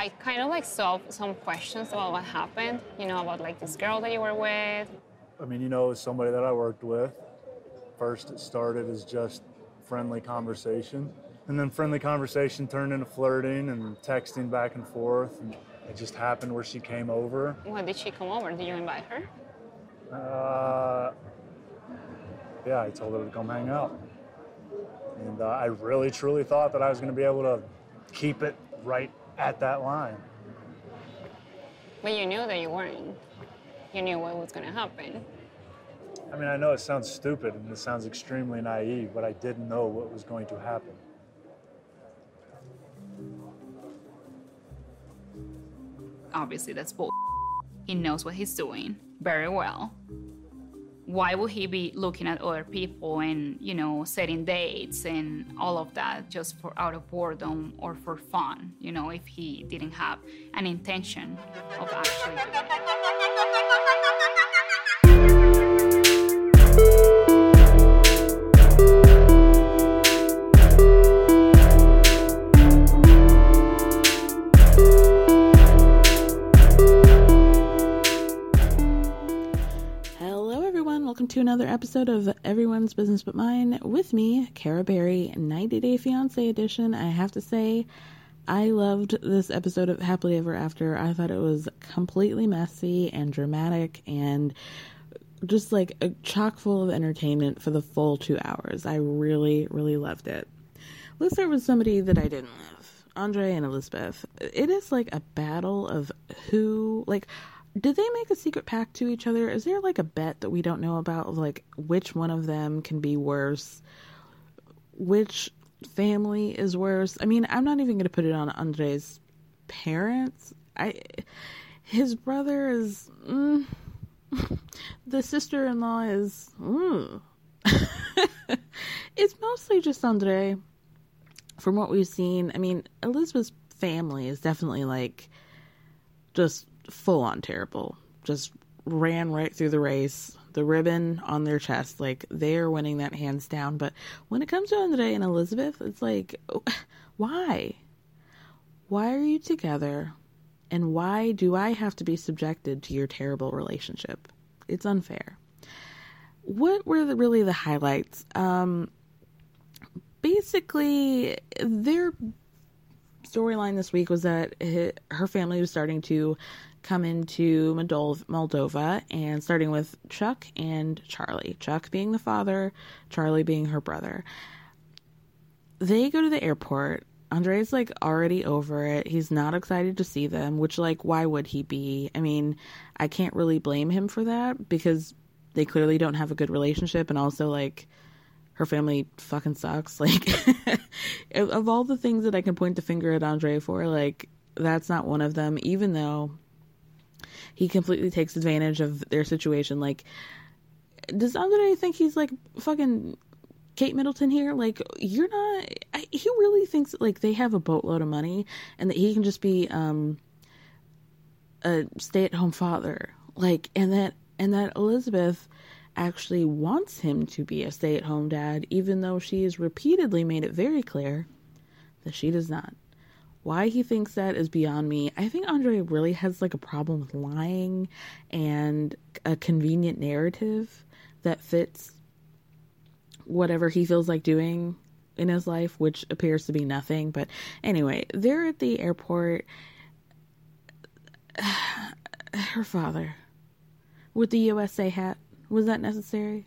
I kind of like saw some questions about what happened, about like this girl that you were with. I mean, it was somebody that I worked with. First, it started as just friendly conversation. And then friendly conversation turned into flirting and texting back and forth. And it just happened where she came over. Well, did she come over? Did you invite her? Yeah, I told her to come hang out. And I really, truly thought that I was going to be able to keep it right at that line. But you knew that you weren't. You knew what was gonna happen. I mean, I know it sounds stupid and it sounds extremely naive, but I didn't know what was going to happen. Obviously, that's bull. He knows what he's doing very well. Why would he be looking at other people and, setting dates and all of that just for out of boredom or for fun, if he didn't have an intention of actually doing to another episode of Everyone's Business But Mine with me, Kara Berry, 90 Day Fiancé edition. I have to say, I loved this episode of Happily Ever After. I thought it was completely messy and dramatic and just like a chock full of entertainment for the full 2 hours. I really, really loved it. Let's start with somebody that I didn't love, Andrei and Elizabeth. It is like a battle of who, did they make a secret pact to each other? Is there a bet that we don't know about, which one of them can be worse? Which family is worse? I mean, I'm not even going to put it on Andrei's parents. His brother is... the sister-in-law is... It's mostly just Andrei. From what we've seen, I mean, Elizabeth's family is definitely, just... full-on terrible. Just ran right through the race. The ribbon on their chest. They're winning that hands down. But when it comes to Andrei and Elizabeth, it's why? Why are you together? And why do I have to be subjected to your terrible relationship? It's unfair. What were really the highlights? Basically, their storyline this week was that her family was starting to come into Moldova, and starting with Chuck and Charlie. Chuck being the father, Charlie being her brother. They go to the airport. Andrei's already over it. He's not excited to see them, which why would he be? I mean, I can't really blame him for that because they clearly don't have a good relationship, and also her family fucking sucks. Like, of all the things that I can point the finger at Andrei for, like, that's not one of them, even though he completely takes advantage of their situation. Like, does Andrei think he's, like, fucking Kate Middleton here? Like, you're not... he really thinks that, like, they have a boatload of money and that he can just be a stay-at-home father. Like, and that Elizabeth actually wants him to be a stay-at-home dad, even though she has repeatedly made it very clear that she does not. Why he thinks that is beyond me. I think Andrei really has, like, a problem with lying and a convenient narrative that fits whatever he feels like doing in his life, which appears to be nothing. But anyway, they're at the airport. Her father with the USA hat. Was that necessary?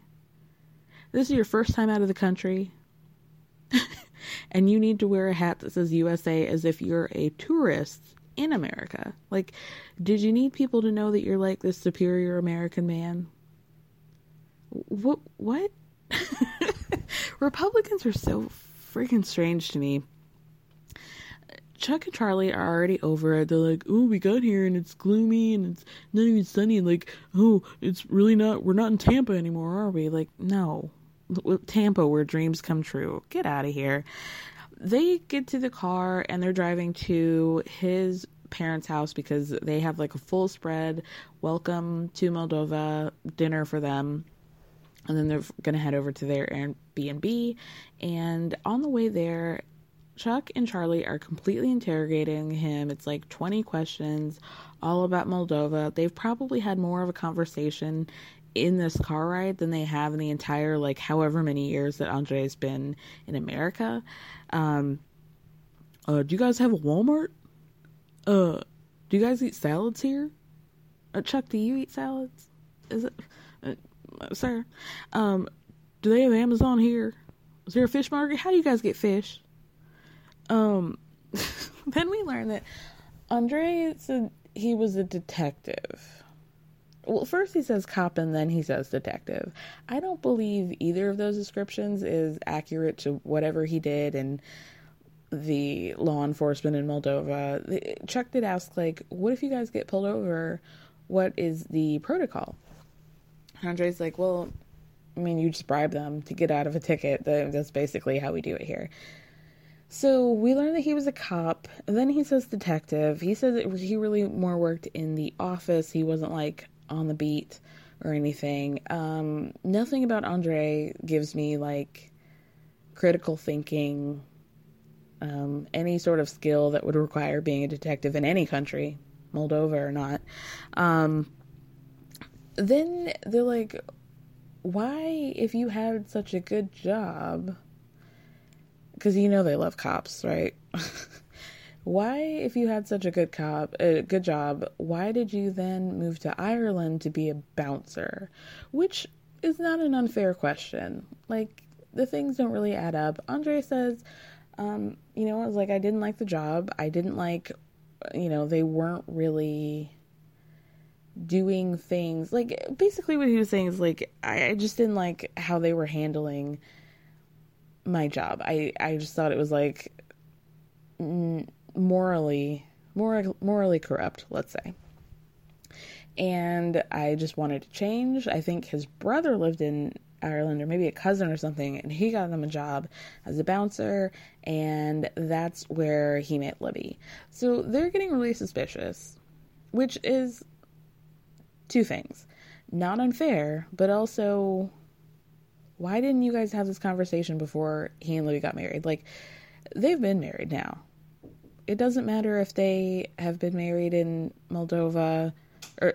This is your first time out of the country. And you need to wear a hat that says USA as if you're a tourist in America. Like, did you need people to know that you're, like, this superior American man? What? Republicans are so freaking strange to me. Chuck and Charlie are already over it. They're like, oh, we got here and it's gloomy and it's not even sunny. Like, oh, it's really not, we're not in Tampa anymore, are we? Like, no. Tampa, where dreams come true. Get out of here. They get to the car and they're driving to his parents' house because they have, like, a full spread welcome to Moldova dinner for them. And then they're going to head over to their Airbnb. And on the way there, Chuck and Charlie are completely interrogating him. It's like 20 questions all about Moldova. They've probably had more of a conversation in this car ride than they have in the entire, like, however many years that Andrei's been in America. Do you guys have a Walmart? Do you guys eat salads here? Chuck, do you eat salads? Is it, sir? Do they have Amazon here? Is there a fish market? How do you guys get fish? Then we learn that Andrei said he was a detective. Well, first he says cop and then he says detective. I don't believe either of those descriptions is accurate to whatever he did and the law enforcement in Moldova. Chuck did ask, like, what if you guys get pulled over? What is the protocol? Andrei's like, well, I mean, you just bribe them to get out of a ticket. That's basically how we do it here. So we learned that he was a cop. Then he says detective. He says that he really more worked in the office. He wasn't, like, on the beat or anything. Nothing about Andrei gives me, like, critical thinking, any sort of skill that would require being a detective in any country, Moldova or not. Then they're like, why, if you had such a good job... because you know they love cops, right? Why, if you had such a good job, why did you then move to Ireland to be a bouncer? Which is not an unfair question. Like, the things don't really add up. Andrei says, you know, I was like, I didn't like the job. I didn't like, you know, they weren't really doing things. Like, basically what he was saying is, like, I just didn't like how they were handling my job. I just thought it was, like, morally corrupt, let's say. And I just wanted to change. I think his brother lived in Ireland, or maybe a cousin or something, and he got him a job as a bouncer, and that's where he met Libby. So they're getting really suspicious, which is two things. Not unfair, but also... why didn't you guys have this conversation before he and Libby got married? Like, they've been married now. It doesn't matter if they have been married in Moldova or...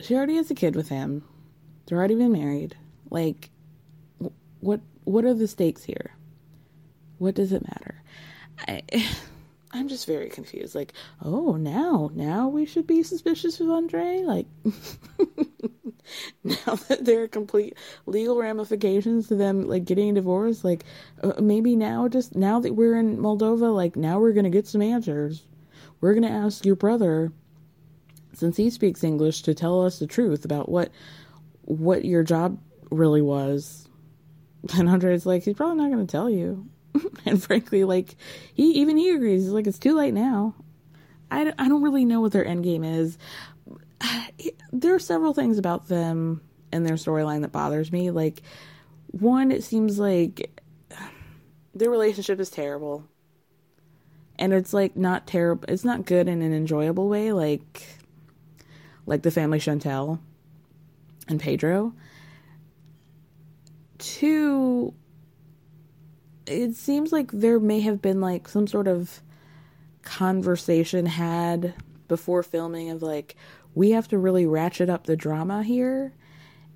she already has a kid with him. They're already been married. Like, what are the stakes here? What does it matter? I'm just very confused. Like, oh, now we should be suspicious of Andrei? Like, now that there are complete legal ramifications to them, like, getting divorced, like, maybe now that we're in Moldova, like, now we're going to get some answers. We're going to ask your brother, since he speaks English, to tell us the truth about what what your job really was. And Andrei's like, he's probably not going to tell you. And frankly, like, he agrees. He's like, it's too late now. I don't really know what their end game is. There are several things about them and their storyline that bothers me. Like, one, it seems like their relationship is terrible. And it's, like, not terrible. It's not good in an enjoyable way, like the family Chantel and Pedro. Two, it seems like there may have been, like, some sort of conversation had before filming of, like, we have to really ratchet up the drama here.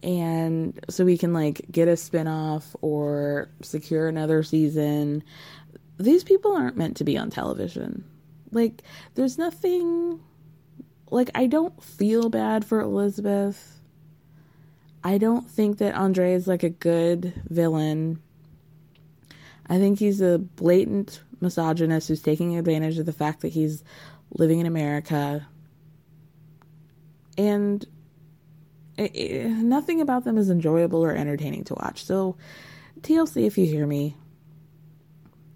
And so we can, like, get a spinoff or secure another season. These people aren't meant to be on television. Like, there's nothing... Like, I don't feel bad for Elizabeth. I don't think that Andrei is, like, a good villain. I think he's a blatant misogynist who's taking advantage of the fact that he's living in America. And nothing about them is enjoyable or entertaining to watch. So, TLC, if you hear me...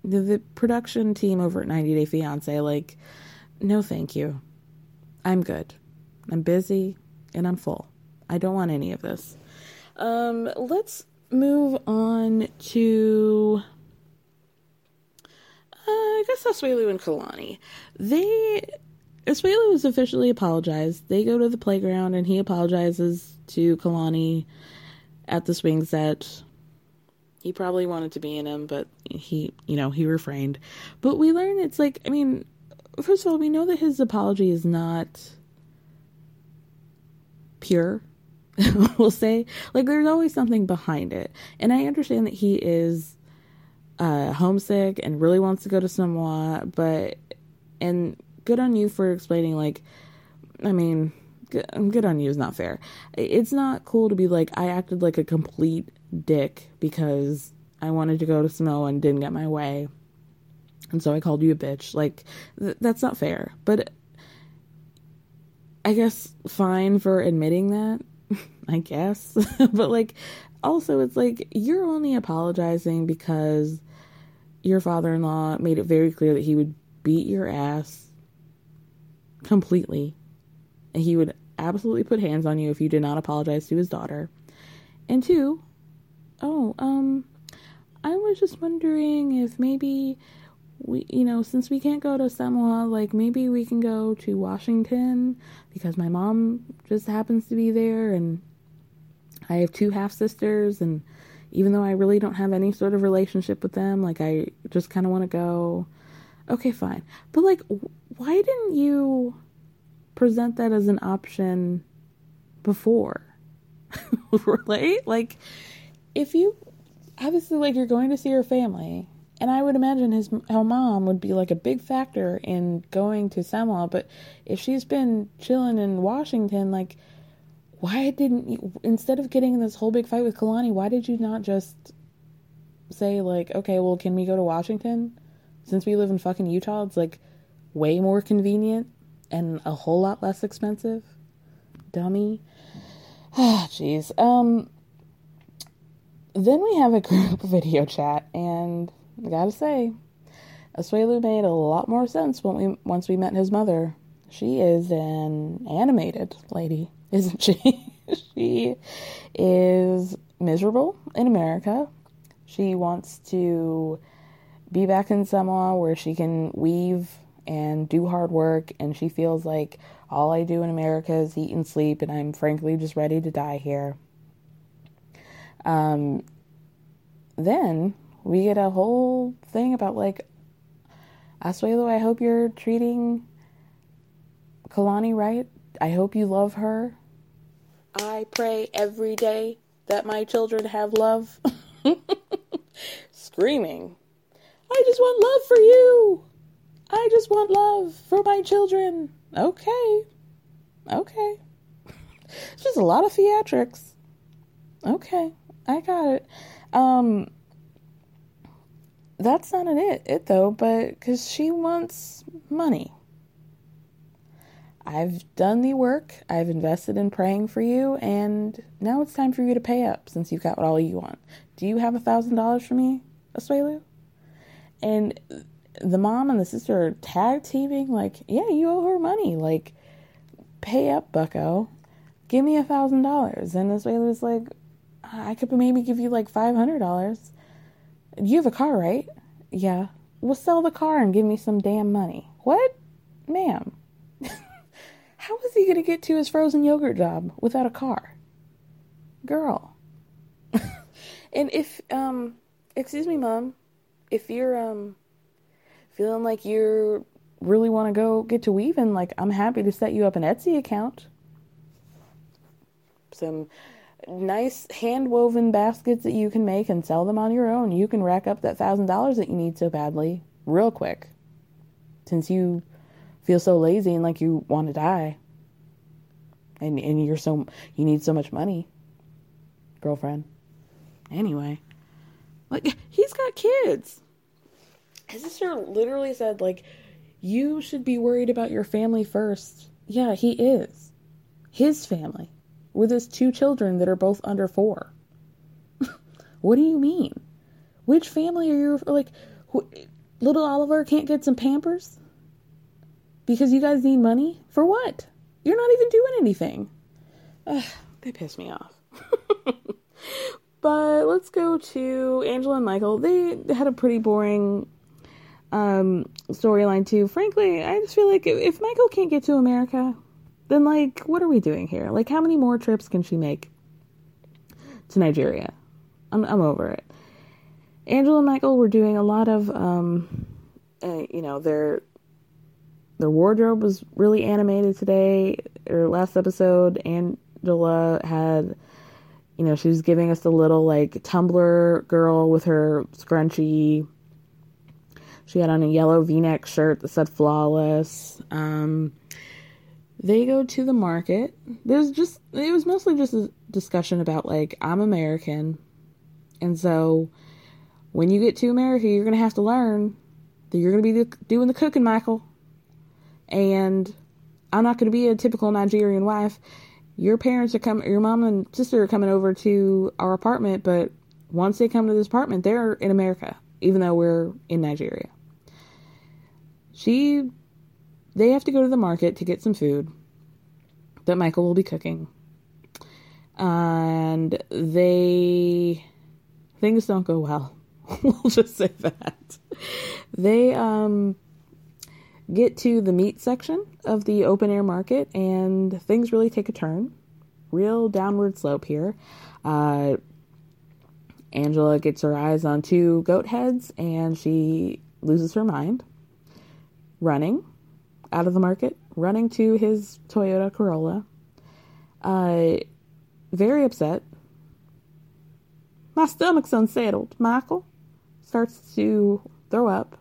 The production team over at 90 Day Fiancé, like, no thank you. I'm good. I'm busy, and I'm full. I don't want any of this. Let's move on to, I guess, Asuelu and Kalani. Asuelu has officially apologized. They go to the playground, and he apologizes to Kalani at the swing set. He probably wanted to be in him, but he refrained. But we learn it's like, I mean, first of all, we know that his apology is not pure, we'll say. Like, there's always something behind it. And I understand that he is homesick and really wants to go to Samoa, and good on you for explaining, like, I mean, good on you is not fair. It's not cool to be like, I acted like a complete dick because I wanted to go to Samoa and didn't get my way, and so I called you a bitch. Like, that's not fair. But I guess fine for admitting that, I guess. But, like, also it's like, you're only apologizing because your father-in-law made it very clear that he would beat your ass completely, and he would absolutely put hands on you if you did not apologize to his daughter. And two, I was just wondering if maybe we, since we can't go to Samoa, like, maybe we can go to Washington because my mom just happens to be there, and I have two half sisters, and even though I really don't have any sort of relationship with them, like, I just kind of want to go. Okay, fine. But, like, why didn't you present that as an option before? Right? Like, if you, obviously, like, you're going to see her family, and I would imagine her mom would be, like, a big factor in going to Samoa, but if she's been chilling in Washington, like, why didn't you, instead of getting in this whole big fight with Kalani, why did you not just say, like, okay, well, can we go to Washington? Since we live in fucking Utah, it's, like, way more convenient and a whole lot less expensive. Dummy. Ah, jeez. Then we have a group video chat, and I gotta say, Asuelu made a lot more sense once we met his mother. She is an animated lady, isn't she? She is miserable in America. She wants to be back in Samoa where she can weave and do hard work, and she feels like all I do in America is eat and sleep, and I'm frankly just ready to die here. Then we get a whole thing about, like, Asuelu, I hope you're treating Kalani right. I hope you love her. I pray every day that my children have love. Screaming. I just want love for you. I just want love for my children. Okay. It's just a lot of theatrics. Okay, I got it. That's not it though, but because she wants money. I've done the work, I've invested in praying for you, and now it's time for you to pay up since you've got all you want. Do you have $1,000 for me, Asuelu? And the mom and the sister are tag teaming, like, yeah, you owe her money, like, pay up, bucko, give me $1,000. And Asuelu was like, I could maybe give you like $500. You have a car, right? Yeah. Well, sell the car and give me some damn money. What? Ma'am. How was he going to get to his frozen yogurt job without a car? Girl. And if, excuse me, Mom, if you're, feeling like you really want to go get to weaving, like, I'm happy to set you up an Etsy account. Some nice hand-woven baskets that you can make and sell them on your own. You can rack up that $1,000 that you need so badly real quick, since you feel so lazy and like you want to die, and you need so much money, girlfriend. Anyway, like, he's got kids. His sister literally said, like, you should be worried about your family first. Yeah, he is. His family. With his 2 children that are both under 4. What do you mean? Which family are you, like, little Oliver can't get some Pampers? Because you guys need money? For what? You're not even doing anything. They piss me off. But let's go to Angela and Michael. They had a pretty boring storyline too. Frankly, I just feel like if Michael can't get to America, then, like, what are we doing here? Like, how many more trips can she make to Nigeria? I'm over it. Angela and Michael were doing a lot of, their wardrobe was really animated today, or last episode. Angela had, she was giving us a little, like, Tumblr girl with her scrunchie. She had on a yellow V-neck shirt that said Flawless. They go to the market. It was mostly just a discussion about, like, I'm American. And so when you get to America, you're going to have to learn that you're going to be doing the cooking, Michael. And I'm not going to be a typical Nigerian wife. Your mom and sister are coming over to our apartment, but once they come to this apartment, they're in America, even though we're in Nigeria. They have to go to the market to get some food that Michael will be cooking. And things don't go well. We'll just say that. They get to the meat section of the open air market, and things really take a turn. Real downward slope here. Angela gets her eyes on 2 goat heads, and she loses her mind. Running out of the market, running to his Toyota Corolla, very upset. My stomach's unsettled. Michael starts to throw up,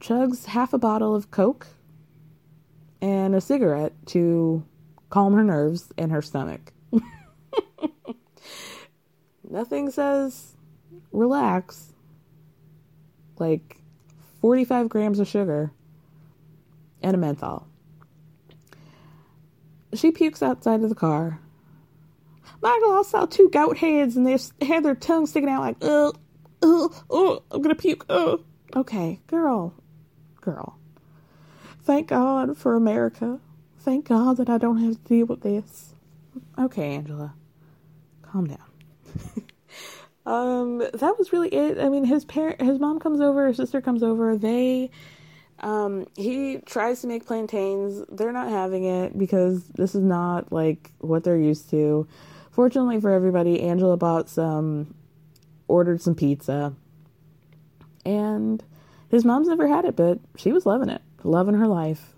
chugs half a bottle of Coke and a cigarette to calm her nerves and her stomach. Nothing says relax like 45 grams of sugar and a menthol. She pukes outside of the car. Michael, I saw 2 goat heads and they had their tongues sticking out like, I'm gonna puke, Okay, girl. Thank God for America. Thank God that I don't have to deal with this. Okay, Angela, calm down. That was really it. I mean, his mom comes over, his sister comes over, he tries to make plantains. They're not having it because this is not like what they're used to. Fortunately for everybody, Angela ordered some pizza, and his mom's never had it, but she was loving it, loving her life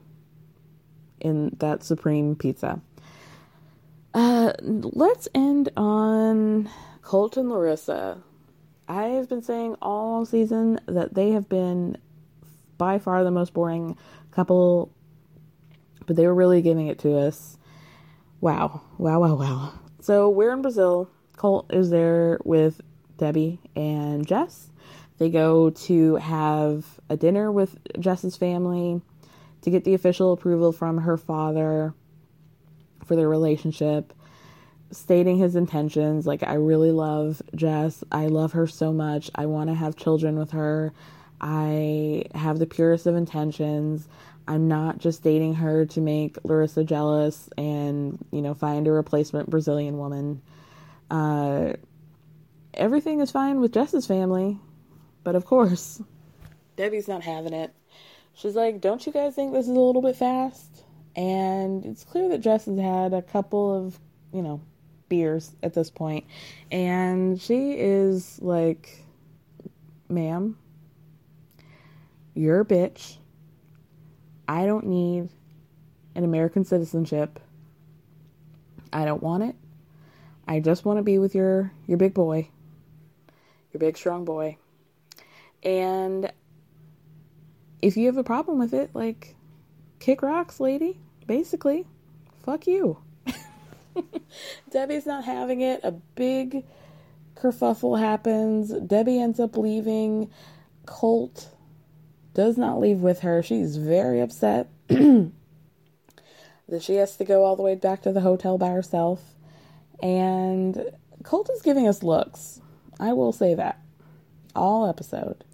in that supreme pizza. Let's end on Colt and Larissa. I have been saying all season that they have been by far the most boring couple, but they were really giving it to us. Wow. So we're in Brazil. Colt is there with Debbie and Jess. They go to have a dinner with Jess's family to get the official approval from her father for their relationship, stating his intentions. Like, I really love Jess. I love her so much. I want to have children with her. I have the purest of intentions. I'm not just dating her to make Larissa jealous and, you know, find a replacement Brazilian woman. Everything is fine with Jess's family, but of course, Debbie's not having it. She's like, don't you guys think this is a little bit fast? And it's clear that Jess has had a couple of, you know, beers at this point. And she is like, ma'am, you're a bitch. I don't need an American citizenship. I don't want it. I just want to be with your big boy, your big strong boy. And if you have a problem with it, like, kick rocks, lady. Basically, fuck you. Debbie's not having it. A big kerfuffle happens. Debbie ends up leaving. Colt does not leave with her. She's very upset that she has to go all the way back to the hotel by herself. And Colt is giving us looks. I will say that. All episode.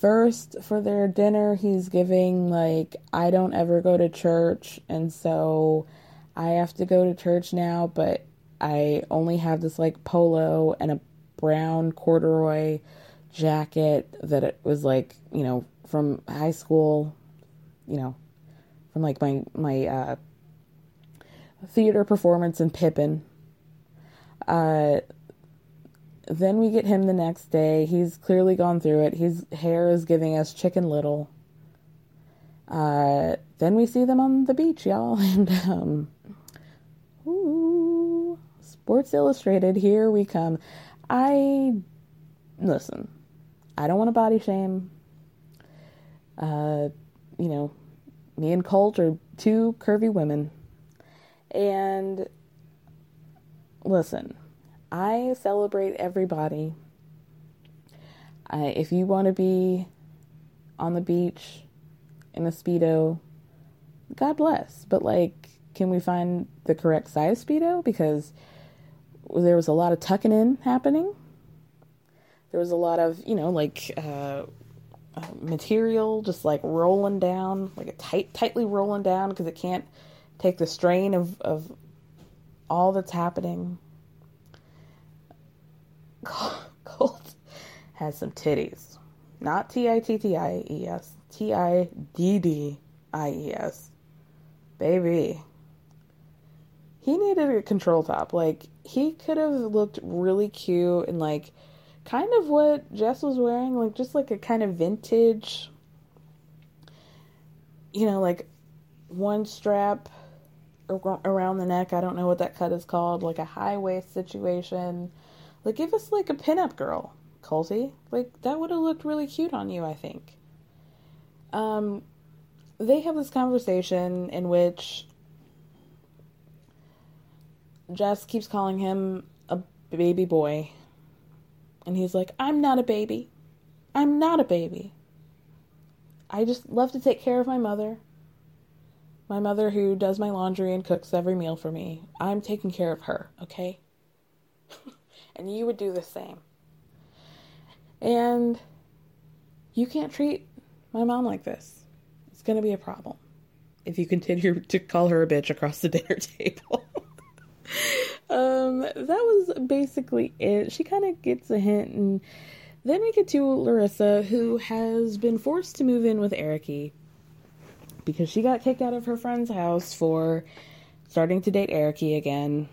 First, for their dinner, he's giving, like, I don't ever go to church, and so I have to go to church now, but I only have this, like, polo and a brown corduroy jacket that it was, like, you know, from high school, you know, from, like, my theater performance in Pippin. Then we get him the next day. He's clearly gone through it. His hair is giving us Chicken Little. Then we see them on the beach, y'all. And, ooh, Sports Illustrated, here we come. Listen, I don't want to body shame. You know, me and Colt are two curvy women. And listen, I celebrate everybody. If you want to be on the beach in a Speedo, God bless. But, like, can we find the correct size Speedo? Because there was a lot of tucking in happening. There was a lot of, you know, like, material just, like, rolling down, like, tightly rolling down because it can't take the strain of all that's happening. Colt has some titties. Not T-I-T-T-I-E-S. T-I-D-D-I-E-S. Baby. He needed a control top. Like, he could have looked really cute and, like, kind of what Jess was wearing. Like, just, like, a kind of vintage, you know, like, one strap around the neck. I don't know what that cut is called. Like, a high-waist situation. Like, give us, like, a pinup girl, Colty. Like, that would have looked really cute on you, I think. They have this conversation in which Jess keeps calling him a baby boy. And he's like, I'm not a baby. I'm not a baby. I just love to take care of my mother. My mother who does my laundry and cooks every meal for me. I'm taking care of her, okay? And you would do the same. And you can't treat my mom like this. It's going to be a problem if you continue to call her a bitch across the dinner table. That was basically it. She kind of gets a hint. And then we get to Larissa, who has been forced to move in with Ericy because she got kicked out of her friend's house for starting to date Ericy again.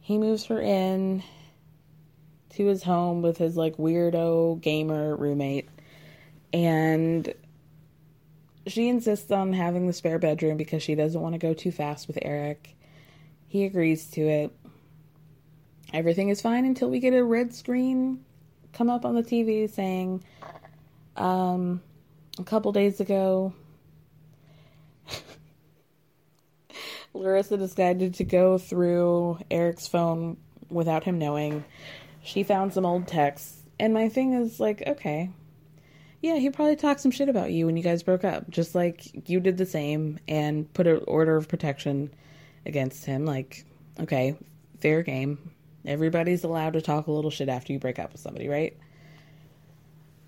He moves her in to his home with his, like, weirdo gamer roommate. And she insists on having the spare bedroom because she doesn't want to go too fast with Eric. He agrees to it. Everything is fine until we get a red screen come up on the TV saying, a couple days ago, Larissa decided to go through Eric's phone without him knowing. She found some old texts. And my thing is, like, okay, yeah, he probably talked some shit about you when you guys broke up, just like you did the same and put an order of protection against him. Like, okay, fair game. Everybody's allowed to talk a little shit after you break up with somebody, right?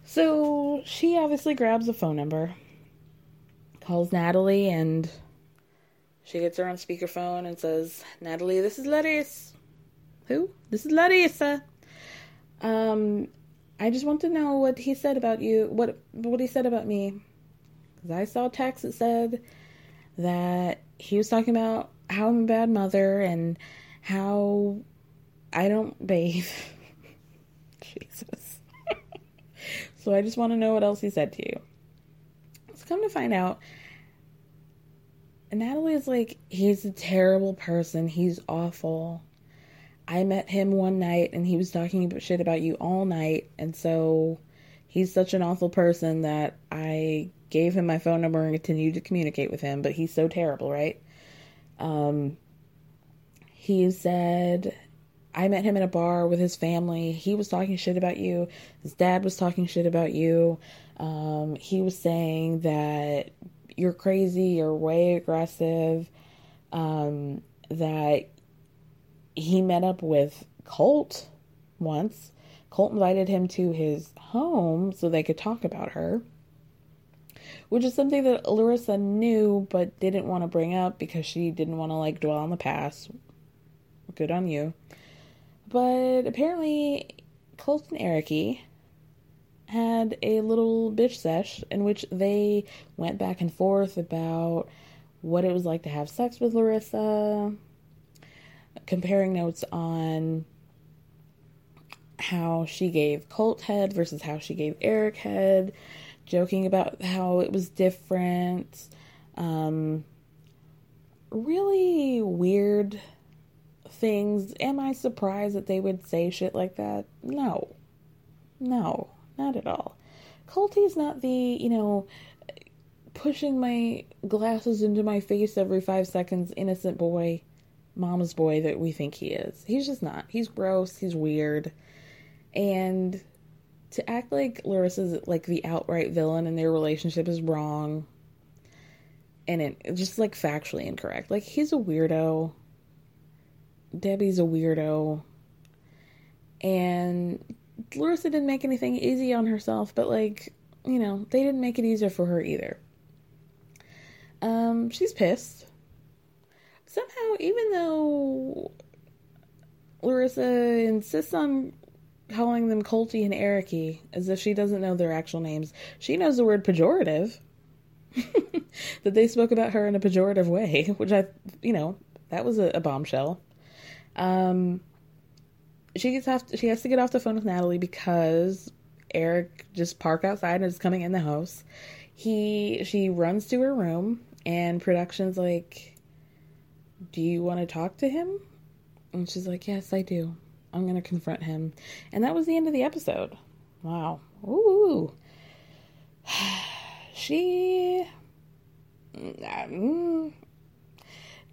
So she obviously grabs a phone number, calls Natalie, and she gets her on speakerphone and says, Natalie, this is Larissa. Who? This is Larissa. I just want to know what he said about you, what he said about me. Because I saw a text that said that he was talking about how I'm a bad mother and how I don't bathe. Jesus. So I just want to know what else he said to you. So come to find out, Natalie is like, he's a terrible person. He's awful. I met him one night and he was talking about shit about you all night. And so he's such an awful person that I gave him my phone number and continued to communicate with him. But he's so terrible, right? He said, I met him in a bar with his family. He was talking shit about you. His dad was talking shit about you. He was saying that you're crazy, you're way aggressive, that he met up with Colt once. Colt invited him to his home so they could talk about her, which is something that Larissa knew but didn't want to bring up because she didn't want to, like, dwell on the past. Good on you. But apparently Colt and Ericky had a little bitch sesh in which they went back and forth about what it was like to have sex with Larissa, comparing notes on how she gave Colt head versus how she gave Eric head, joking about how it was different. Really weird things. Am I surprised that they would say shit like that? No. Not at all. Colty's not the, pushing my glasses into my face every 5 seconds innocent boy, mama's boy that we think he is. He's just not. He's gross. He's weird. And to act like Larissa's, like, the outright villain in their relationship is wrong. And it's just, like, factually incorrect. Like, he's a weirdo. Debbie's a weirdo. And Larissa didn't make anything easy on herself, but, like, they didn't make it easier for her either. She's pissed. Somehow, even though Larissa insists on calling them Colty and Ericky, as if she doesn't know their actual names, she knows the word pejorative, that they spoke about her in a pejorative way, which that was a bombshell. She has to get off the phone with Natalie because Eric just parked outside and is coming in the house. She runs to her room and production's like, do you want to talk to him? And she's like, yes, I do. I'm going to confront him. And that was the end of the episode. Wow. Ooh. You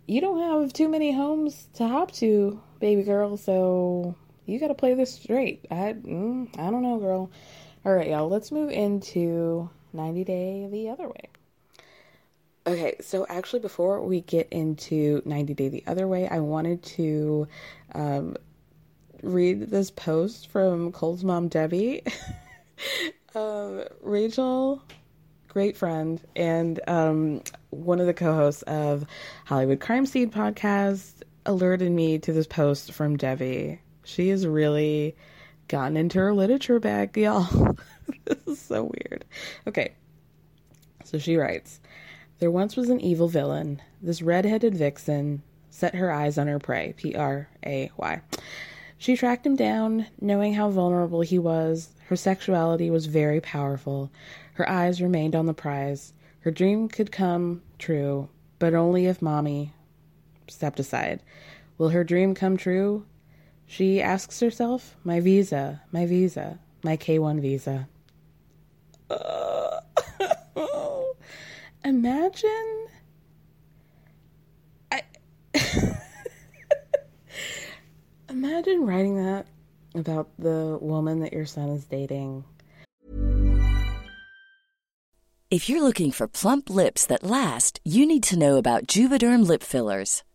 don't have too many homes to hop to, baby girl, so you got to play this straight. I don't know, girl. All right, y'all, let's move into 90 Day the Other Way. Okay, so actually before we get into 90 Day the Other Way, I wanted to read this post from Cole's mom, Debbie. Rachel, great friend, and one of the co-hosts of Hollywood Crime Scene podcast, alerted me to this post from Debbie. She has really gotten into her literature bag, y'all. This is so weird. Okay, so she writes, there once was an evil villain. This red-headed vixen set her eyes on her prey, P-R-A-Y. She tracked him down, knowing how vulnerable he was. Her sexuality was very powerful. Her eyes remained on the prize. Her dream could come true, but only if mommy stepped aside. Will her dream come true? She asks herself, my visa, my K-1 visa. Imagine. Imagine writing that about the woman that your son is dating. If you're looking for plump lips that last, you need to know about Juvederm lip fillers.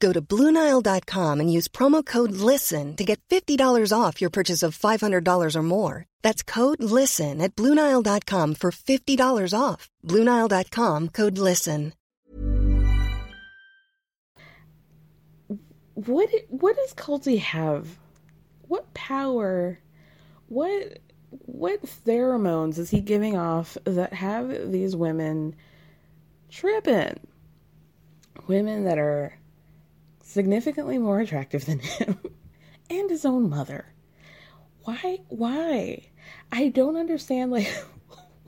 Go to BlueNile.com and use promo code LISTEN to get $50 off your purchase of $500 or more. That's code LISTEN at BlueNile.com for $50 off. BlueNile.com, code LISTEN. What does Colty have? What power? What pheromones is he giving off that have these women tripping? Women that are significantly more attractive than him and his own mother. Why? I don't understand, like,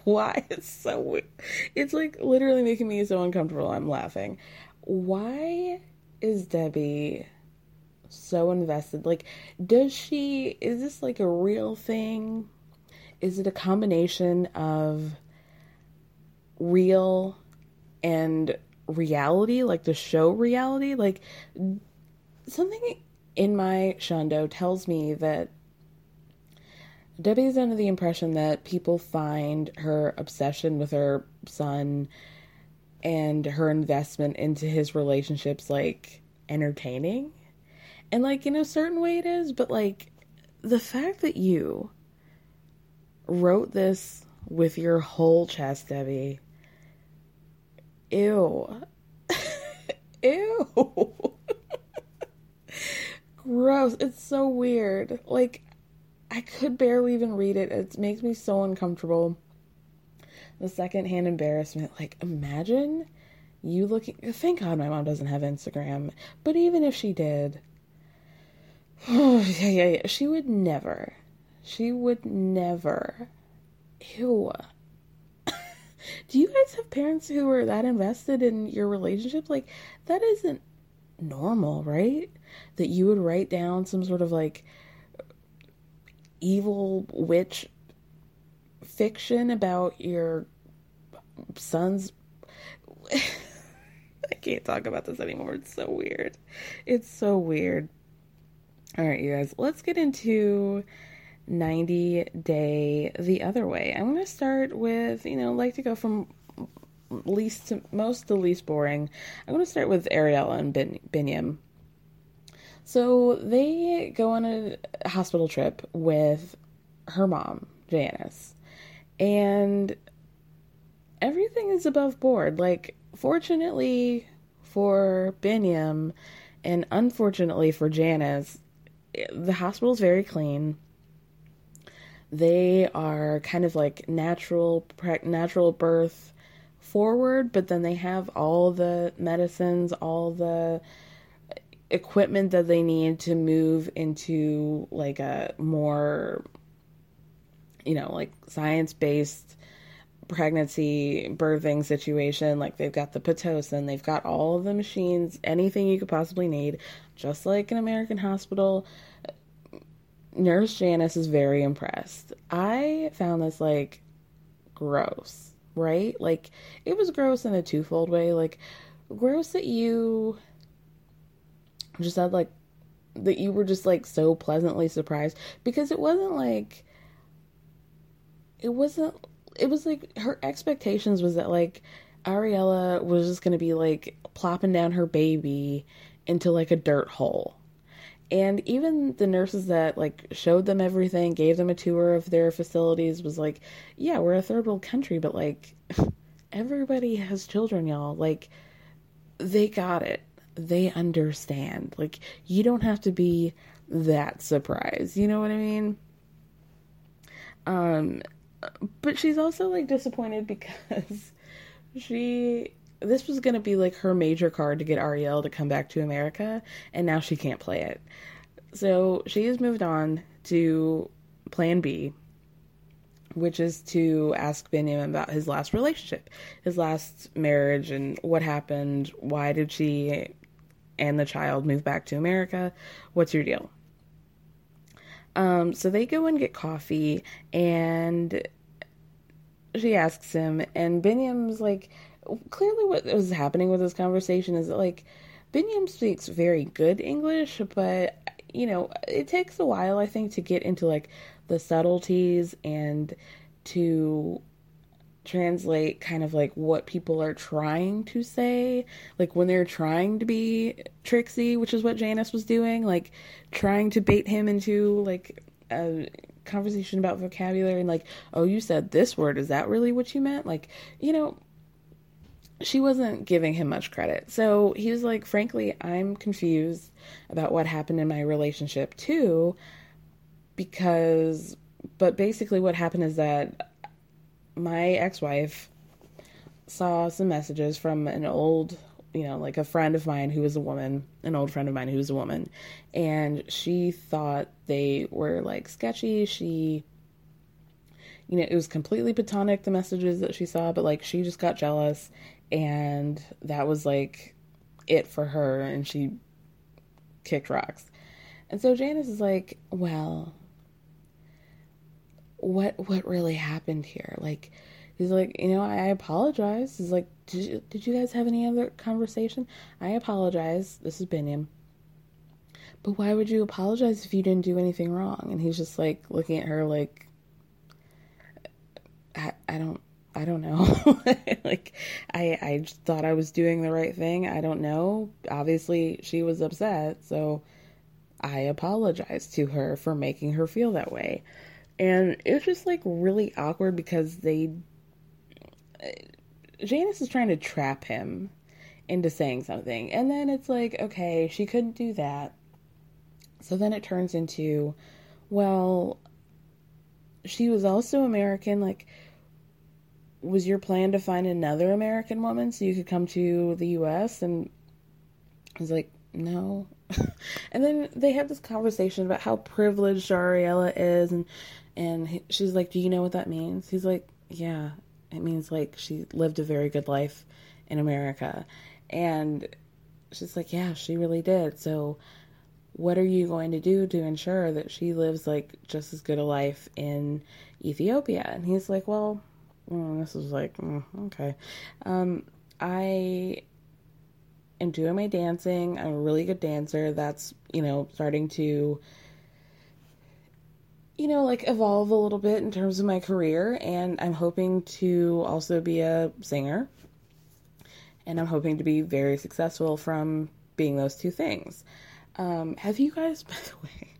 why it's so weird. It's like literally making me so uncomfortable. I'm laughing. Why is Debbie so invested? Like, is this like a real thing? Is it a combination of real and reality, like the show reality? Like, something in my shundo tells me that Debbie's under the impression that people find her obsession with her son and her investment into his relationships, like, entertaining. And, like, in a certain way it is, but, like, the fact that you wrote this with your whole chest, Debbie. Ew. Ew. Gross. It's so weird. Like, I could barely even read it. It makes me so uncomfortable. The secondhand embarrassment. Like, imagine you looking. Thank God my mom doesn't have Instagram. But even if she did, she would never. She would never. Ew. Do you guys have parents who are that invested in your relationship? Like, that isn't normal, right? That you would write down some sort of, like, evil witch fiction about your son's... I can't talk about this anymore. It's so weird. It's so weird. All right, you guys. Let's get into 90 Day the Other Way. I'm going to start with, like to go from least to most to least boring. I'm going to start with Ariella and Binyam. So they go on a hospital trip with her mom, Janice, and everything is above board. Like, fortunately for Binyam and unfortunately for Janice, the hospital is very clean. They are kind of like natural birth forward, but then they have all the medicines, all the equipment that they need to move into like a more, like science-based pregnancy birthing situation. Like, they've got the Pitocin, they've got all of the machines, anything you could possibly need, just like an American hospital. Nurse Janice is very impressed. I found this, like, gross, right? Like, it was gross in a twofold way. Like, gross that you just had, like, that you were just, like, so pleasantly surprised? Because it wasn't, like, it was, like, her expectations was that, like, Ariella was just going to be, like, plopping down her baby into, like, a dirt hole. And even the nurses that, like, showed them everything, gave them a tour of their facilities, was like, yeah, we're a third world country, but, like, everybody has children, y'all. Like, they got it. They understand. Like, you don't have to be that surprised. You know what I mean? But she's also, like, disappointed because this was going to be, like, her major card to get Arielle to come back to America, and now she can't play it. So she has moved on to plan B, which is to ask Binyam about his last relationship, his last marriage, and what happened, why did she and the child move back to America, what's your deal? So they go and get coffee, and she asks him, and Binyam's like, clearly what was happening with this conversation is that, like, Binyam speaks very good English, but, you know, it takes a while, I think, to get into, like, the subtleties and to translate kind of, like, what people are trying to say, like, when they're trying to be tricksy, which is what Janice was doing, like, trying to bait him into, like, a conversation about vocabulary, and, like, oh, you said this word, is that really what you meant? Like, you know, she wasn't giving him much credit. So he was like, frankly, I'm confused about what happened in my relationship too, but basically what happened is that my ex-wife saw some messages from an old, you know, like a friend of mine who was a woman, an old friend of mine who was a woman, and she thought they were, like, sketchy. You know, it was completely platonic, the messages that she saw, but, like, she just got jealous, and that was, like, it for her, and she kicked rocks. And so Janice is like, well, what really happened here? Like, he's like, you know, I apologize. He's like, did you guys have any other conversation? I apologize. This is Binyam. But why would you apologize if you didn't do anything wrong? And he's just, like, looking at her like, I don't know. Like, I just thought I was doing the right thing. I don't know. Obviously, she was upset, so I apologized to her for making her feel that way. And it was just, like, really awkward because Janice is trying to trap him into saying something. And then it's like, okay, she couldn't do that. So then it turns into, well, she was also American, like, was your plan to find another American woman so you could come to the U.S.? And I was like, no. And then they have this conversation about how privileged Ariella is, and she's like, do you know what that means? He's like, yeah, it means, like, she lived a very good life in America. And she's like, yeah, she really did. So what are you going to do to ensure that she lives, like, just as good a life in Ethiopia? And he's like, well, this is like, okay. I am doing my dancing. I'm a really good dancer. That's, you know, starting to, you know, like, evolve a little bit in terms of my career. And I'm hoping to also be a singer. And I'm hoping to be very successful from being those two things. Have you guys, by the way,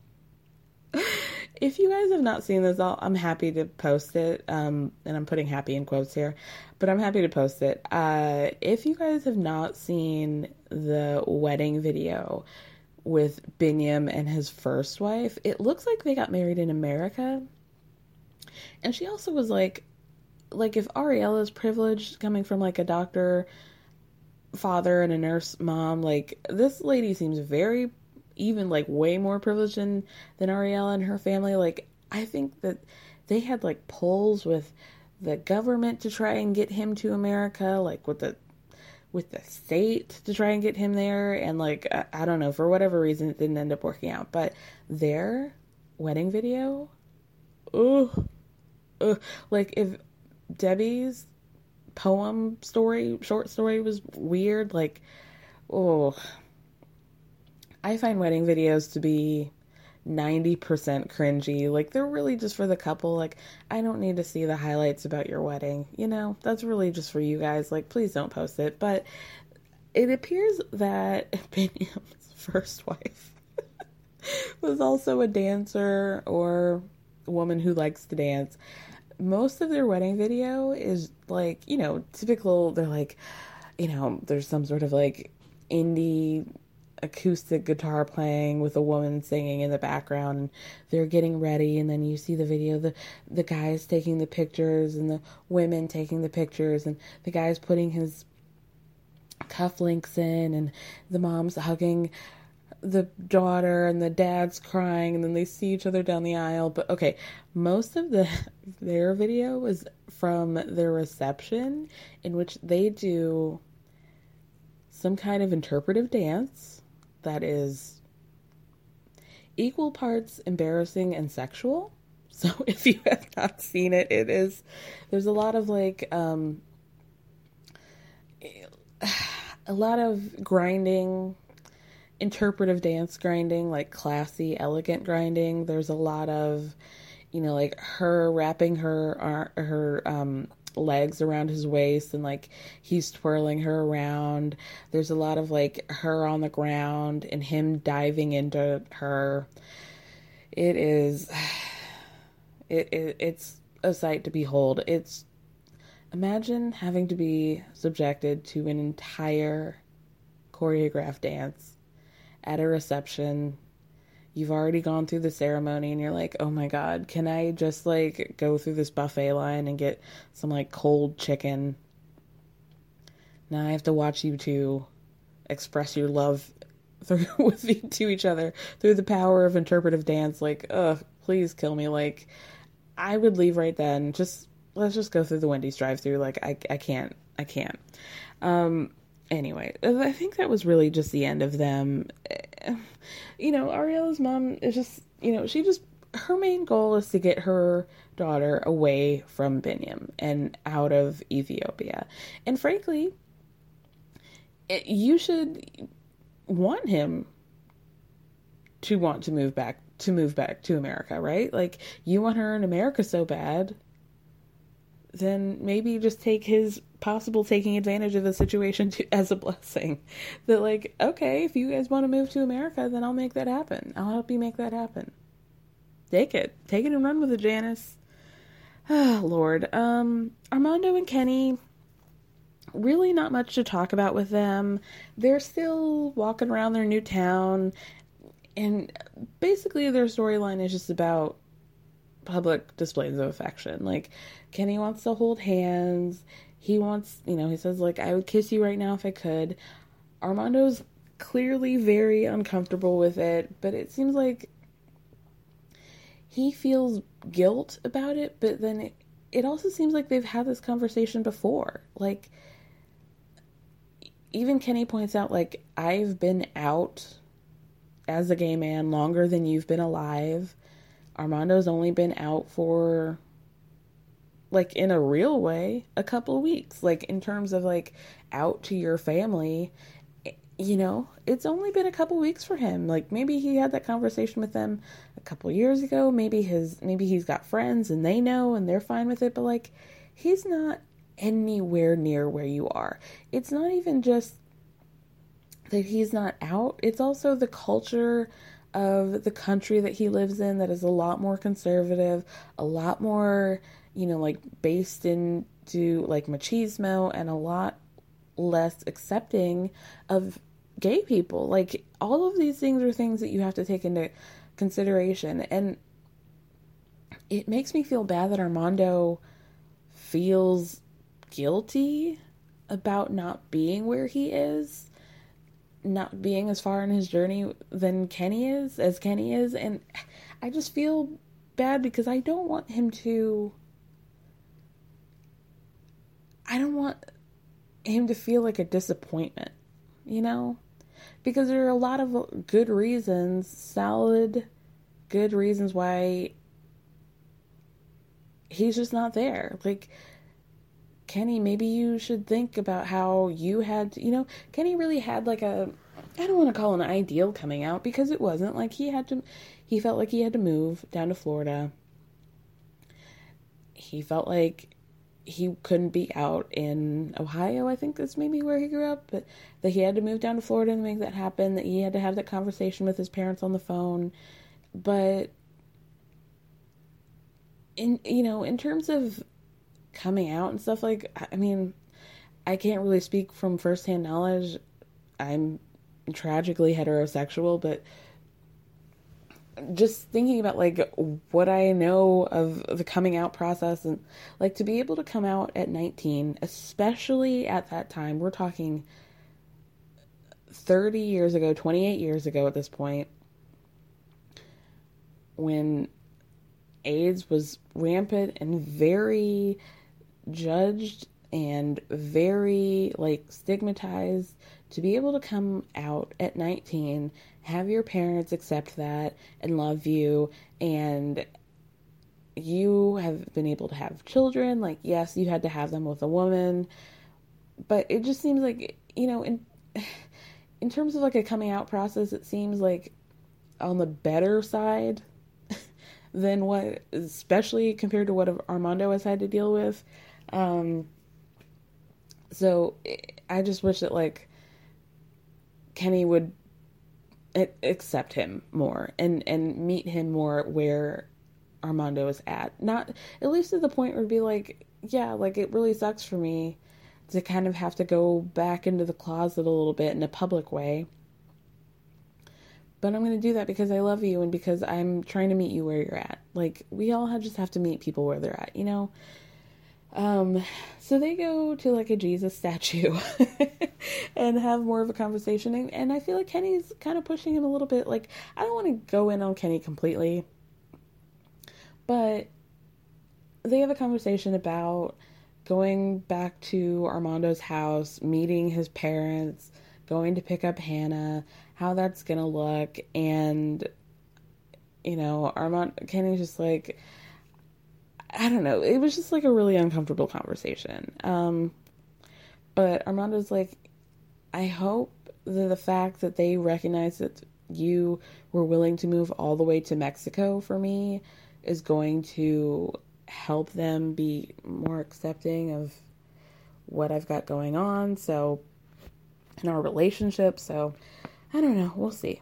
if you guys have not seen this, I'm happy to post it, and I'm putting happy in quotes here, but I'm happy to post it. If you guys have not seen the wedding video with Binyam and his first wife, it looks like they got married in America, and she also was like, if Ariella is privileged coming from, like, a doctor father and a nurse mom, like, this lady seems very, even, like, way more privileged than Ariella and her family. Like, I think that they had, like, polls with the government to try and get him to America, like, with the state to try and get him there, and, like, I don't know, for whatever reason, it didn't end up working out, but their wedding video, like, if Debbie's short story was weird, like, I find wedding videos to be 90% cringy. Like, they're really just for the couple. Like, I don't need to see the highlights about your wedding. You know, that's really just for you guys. Like, please don't post it. But it appears that Binyam's first wife was also a dancer or a woman who likes to dance. Most of their wedding video is, like, you know, typical. They're like, you know, there's some sort of, like, indie acoustic guitar playing with a woman singing in the background, and they're getting ready, and then you see the video, the guys taking the pictures and the women taking the pictures, and the guy's putting his cufflinks in, and the mom's hugging the daughter, and the dad's crying, and then they see each other down the aisle. But okay, most of their video was from their reception, in which they do some kind of interpretive dance that is equal parts embarrassing and sexual. So if you have not seen it, it is, there's a lot of, like, a lot of grinding, interpretive dance grinding, like classy, elegant grinding. There's a lot of, you know, like her wrapping her legs around his waist, and like he's twirling her around. There's a lot of, like, her on the ground and him diving into her. It's a sight to behold. It's, imagine having to be subjected to an entire choreographed dance at a reception. You've already gone through the ceremony and you're like, oh my God, can I just, like, go through this buffet line and get some, like, cold chicken? Now I have to watch you two express your love to each other through the power of interpretive dance. Like, ugh, please kill me. Like, I would leave right then. Let's just go through the Wendy's drive-thru. Like, I can't. Anyway, I think that was really just the end of them. You know, Ariella's mom is just, you know, her main goal is to get her daughter away from Binyam and out of Ethiopia. And frankly, you should want him to want to move back to America, right? Like, you want her in America so bad, then maybe just take his possible taking advantage of the situation as a blessing. That, like, okay, if you guys want to move to America, then I'll make that happen. I'll help you make that happen. Take it and run with it, Janice. Oh, Lord. Armando and Kenny, really not much to talk about with them. They're still walking around their new town, and basically their storyline is just about public displays of affection. Like, Kenny wants to hold hands. He wants, you know, he says, like, I would kiss you right now if I could. Armando's clearly very uncomfortable with it, but it seems like he feels guilt about it, but then it also seems like they've had this conversation before. Like, even Kenny points out, like, I've been out as a gay man longer than you've been alive. Armando's only been out for, like, in a real way, a couple weeks. Like, in terms of, like, out to your family, you know, it's only been a couple weeks for him. Like, maybe he had that conversation with them a couple years ago. Maybe he's got friends and they know and they're fine with it. But, like, he's not anywhere near where you are. It's not even just that he's not out. It's also the culture of the country that he lives in that is a lot more conservative, a lot more, you know, like, based into, like, machismo, and a lot less accepting of gay people. Like, all of these things are things that you have to take into consideration, and it makes me feel bad that Armando feels guilty about not being where he is, not being as far in his journey than Kenny is. And I just feel bad because I don't want him to, feel like a disappointment, you know, because there are a lot of good reasons, solid, good reasons why he's just not there. Like, Kenny, maybe you should think about how you had, you know, Kenny really had, like, a I don't want to call an ideal coming out, because it wasn't. Like, he felt like he had to move down to Florida. He felt like he couldn't be out in Ohio, I think that's maybe where he grew up, but that he had to move down to Florida and make that happen, that he had to have that conversation with his parents on the phone. But, in terms of coming out and stuff, like, I mean, I can't really speak from firsthand knowledge. I'm tragically heterosexual, but just thinking about, like, what I know of the coming out process, and, like, to be able to come out at 19, especially at that time, we're talking 30 years ago, 28 years ago at this point, when AIDS was rampant and very judged and very, like, stigmatized. To be able to come out at 19, have your parents accept that and love you, and you have been able to have children. Like, yes, you had to have them with a woman, but it just seems like, in terms of, like, a coming out process, it seems like on the better side than what, especially compared to what Armando has had to deal with. So I just wish that, like, Kenny would accept him more and meet him more where Armando is at. Not, at least to the point where it'd be like, yeah, like, it really sucks for me to kind of have to go back into the closet a little bit in a public way. But I'm going to do that because I love you and because I'm trying to meet you where you're at. Like, we all just have to meet people where they're at, So they go to, like, a Jesus statue and have more of a conversation. And I feel like Kenny's kind of pushing him a little bit. Like, I don't want to go in on Kenny completely, but they have a conversation about going back to Armando's house, meeting his parents, going to pick up Hannah, how that's going to look. And, Kenny's just like, I don't know. It was just, like, a really uncomfortable conversation. But Armando's like, I hope that the fact that they recognize that you were willing to move all the way to Mexico for me is going to help them be more accepting of what I've got going on. So, in our relationship. So, I don't know. We'll see.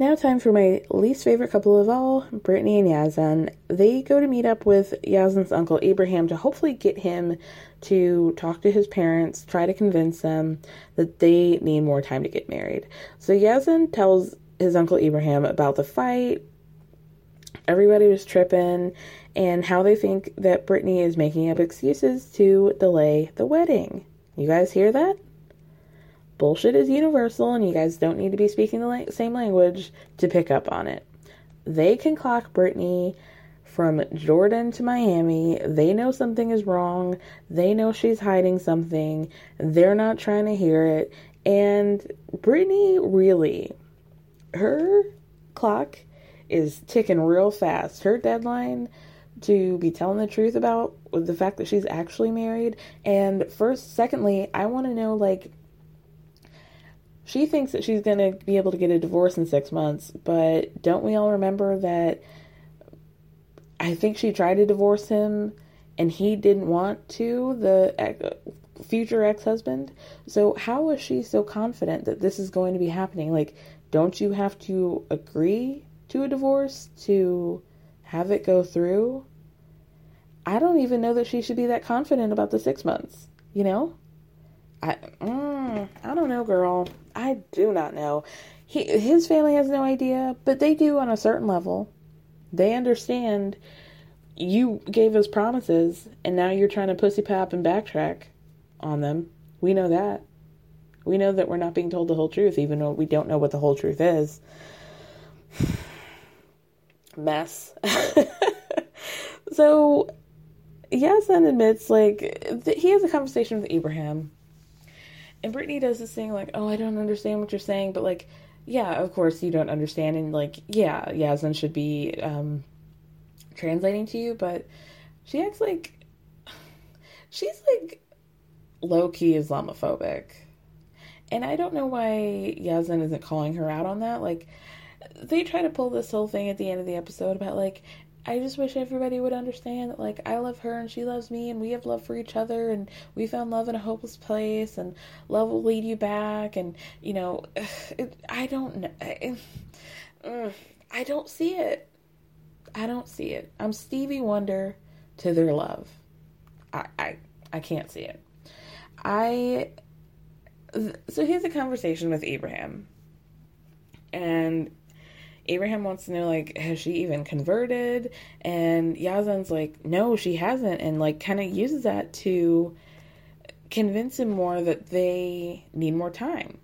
Now time for my least favorite couple of all, Brittany and Yazan. They go to meet up with Yazan's uncle, Abraham, to hopefully get him to talk to his parents, try to convince them that they need more time to get married. So Yazan tells his uncle Abraham about the fight, everybody was tripping, and how they think that Brittany is making up excuses to delay the wedding. You guys hear that? Bullshit is universal, and you guys don't need to be speaking the same language to pick up on it. They can clock Brittany from Jordan to Miami. They know something is wrong. They know she's hiding something. They're not trying to hear it. And Brittany, really, her clock is ticking real fast. Her deadline to be telling the truth about the fact that she's actually married. And first, secondly, I want to know, like, she thinks that she's going to be able to get a divorce in 6 months, but don't we all remember that I think she tried to divorce him and he didn't want to, the future ex-husband? So how is she so confident that this is going to be happening? Like, don't you have to agree to a divorce to have it go through? I don't even know that she should be that confident about the 6 months, I don't know, girl. I do not know. His family has no idea, but they do on a certain level. They understand you gave us promises, and now you're trying to pussy pop and backtrack on them. We know that. We know that we're not being told the whole truth, even though we don't know what the whole truth is. Mess. So, Yazan admits, like, that he has a conversation with Abraham. And Brittany does this thing, like, oh, I don't understand what you're saying, but, like, yeah, of course you don't understand, and, like, yeah, Yazan should be translating to you, but she acts like, she's, like, low-key Islamophobic. And I don't know why Yazan isn't calling her out on that. Like, they try to pull this whole thing at the end of the episode about, like, I just wish everybody would understand that, like, I love her and she loves me and we have love for each other and we found love in a hopeless place and love will lead you back and, you know, I don't see it. I don't see it. I'm Stevie Wonder to their love. I can't see it. So he has a conversation with Abraham, and Abraham wants to know, like, has she even converted? And Yazan's like, no, she hasn't, and, like, kind of uses that to convince him more that they need more time.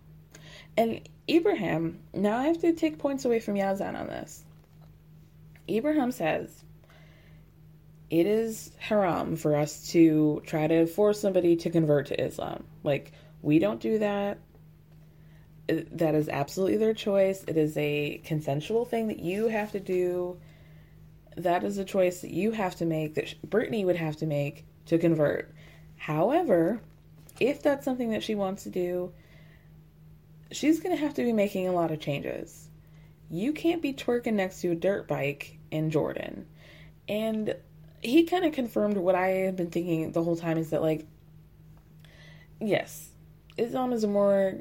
And Abraham, now I have to take points away from Yazan on this. Abraham says, it is haram for us to try to force somebody to convert to Islam. Like, we don't do that. That is absolutely their choice. It is a consensual thing that you have to do. That is a choice that you have to make, that Brittany would have to make to convert. However, if that's something that she wants to do, she's going to have to be making a lot of changes. You can't be twerking next to a dirt bike in Jordan. And he kind of confirmed what I had been thinking the whole time, is that, like, yes, Islam is a more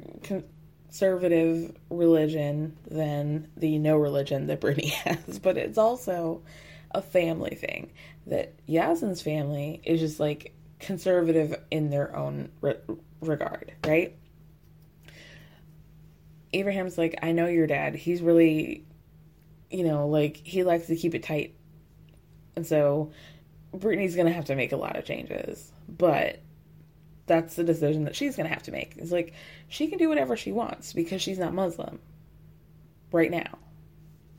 conservative religion than the no religion that Brittany has, but it's also a family thing, that Yazan's family is just, like, conservative in their own regard, right? Abraham's like, I know your dad. He's really, you know, like, he likes to keep it tight. And so Brittany's going to have to make a lot of changes, but that's the decision that she's going to have to make. It's like, she can do whatever she wants because she's not Muslim right now,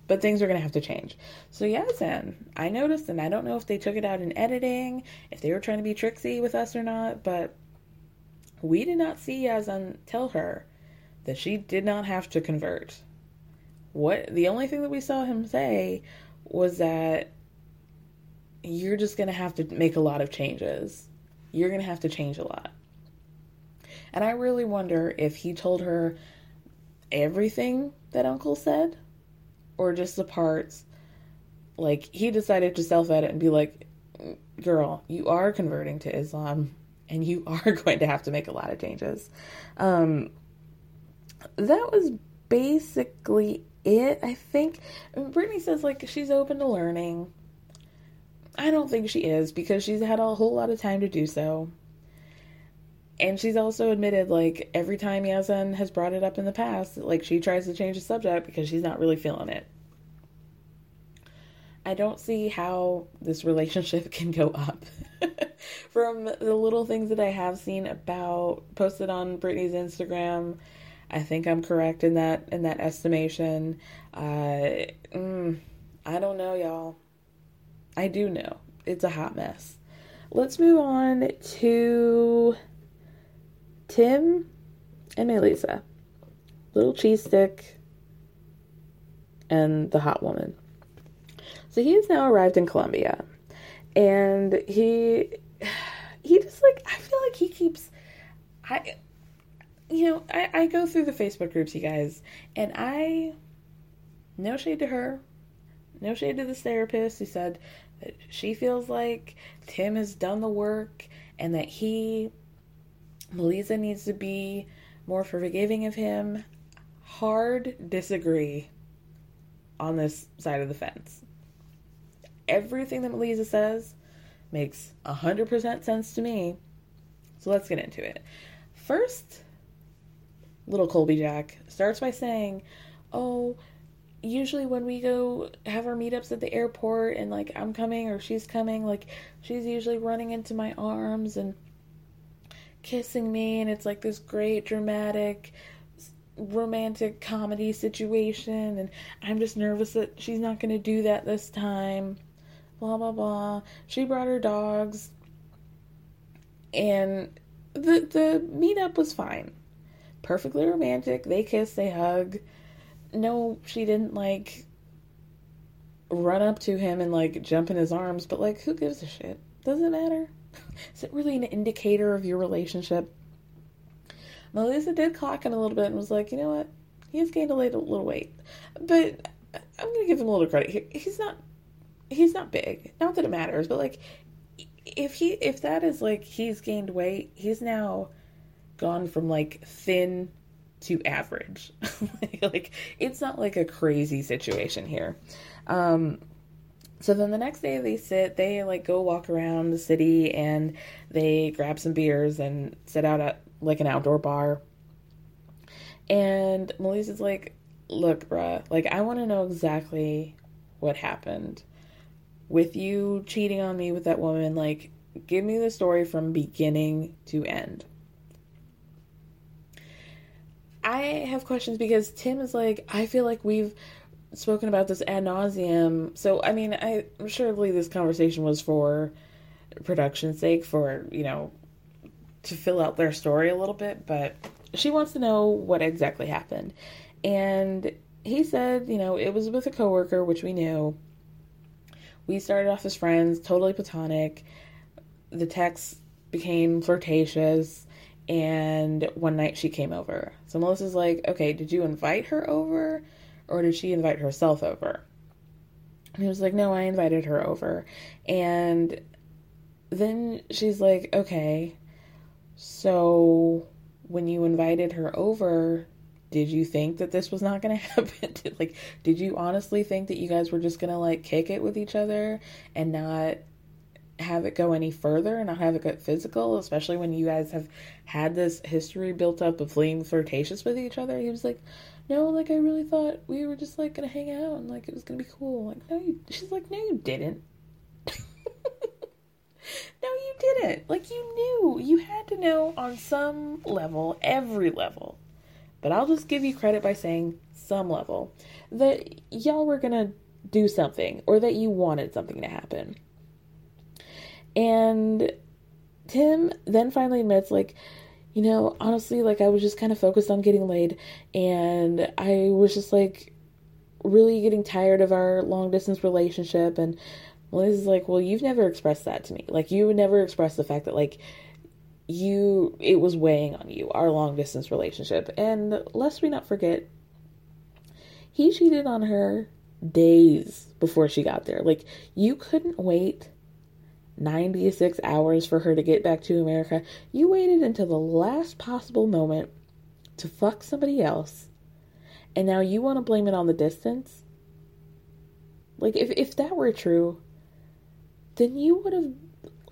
but things are going to have to change. So Yazan, I noticed, and I don't know if they took it out in editing, if they were trying to be tricksy with us or not, but we did not see Yazan tell her that she did not have to convert. The only thing that we saw him say was that you're just going to have to make a lot of changes. You're going to have to change a lot. And I really wonder if he told her everything that Uncle said, or just the parts. Like, he decided to self-edit and be like, girl, you are converting to Islam and you are going to have to make a lot of changes. That was basically it, I think. Brittany says, like, she's open to learning. I don't think she is, because she's had a whole lot of time to do so. And she's also admitted, like, every time Yazan has brought it up in the past, like, she tries to change the subject because she's not really feeling it. I don't see how this relationship can go up. From the little things that I have seen about posted on Brittany's Instagram, I think I'm correct in that estimation. I don't know, y'all. I do know. It's a hot mess. Let's move on to Tim and Melissa. Little cheese stick and the hot woman. So he has now arrived in Colombia. And he just, like, I feel like he keeps... I go through the Facebook groups, you guys, and no shade to her, no shade to this therapist who said that she feels like Tim has done the work and that Melissa needs to be more forgiving of him. Hard disagree on this side of the fence. Everything that Melissa says makes 100% sense to me, so let's get into it. First, little Colby Jack starts by saying, oh, usually when we go have our meetups at the airport and, like, I'm coming or she's coming, like, she's usually running into my arms and kissing me, and it's like this great dramatic romantic comedy situation, and I'm just nervous that she's not going to do that this time, blah blah blah. She brought her dogs and the meetup was fine. Perfectly romantic. They kiss, they hug. No, she didn't, like, run up to him and, like, jump in his arms, but, like, who gives a shit? Doesn't matter. Is it really an indicator of your relationship? Melissa did clock in a little bit and was like, you know what? He has gained a little weight. But I'm going to give him a little credit here. He's not big. Not that it matters, but like, if that is like, he's gained weight, he's now gone from like thin to average. Like, it's not like a crazy situation here. So then the next day they like go walk around the city and they grab some beers and sit out at like an outdoor bar. And Melissa's like, look, bruh, like I want to know exactly what happened with you cheating on me with that woman. Like, give me the story from beginning to end. I have questions because Tim is like, I feel like we've spoken about this ad nauseum. So, I mean, I'm surely this conversation was for production's sake, for, you know, to fill out their story a little bit, but she wants to know what exactly happened. And he said, you know, it was with a coworker, which we knew. We started off as friends, totally platonic. The text became flirtatious, and one night she came over. So Melissa's like, okay, did you invite her over, or did she invite herself over? And he was like, no, I invited her over. And then she's like, okay, so when you invited her over, did you think that this was not going to happen? Like, did you honestly think that you guys were just going to, like, kick it with each other and not have it go any further and not have it get physical, especially when you guys have had this history built up of being flirtatious with each other? He was like, no, like, I really thought we were just, like, going to hang out and, like, it was going to be cool. Like, no, you... She's like, no, you didn't. No, you didn't. Like, you knew. You had to know on some level, every level, but I'll just give you credit by saying some level, that y'all were going to do something or that you wanted something to happen. And Tim then finally admits, like, you know, honestly, like, I was just kind of focused on getting laid, and I was just, like, really getting tired of our long-distance relationship. And Liz is like, well, you've never expressed that to me. Like, you never expressed the fact that, like, it was weighing on you, our long-distance relationship. And lest we not forget, he cheated on her days before she got there. Like, you couldn't wait 96 hours for her to get back to America. You waited until the last possible moment to fuck somebody else, and now you want to blame it on the distance? Like, if that were true, then you would have...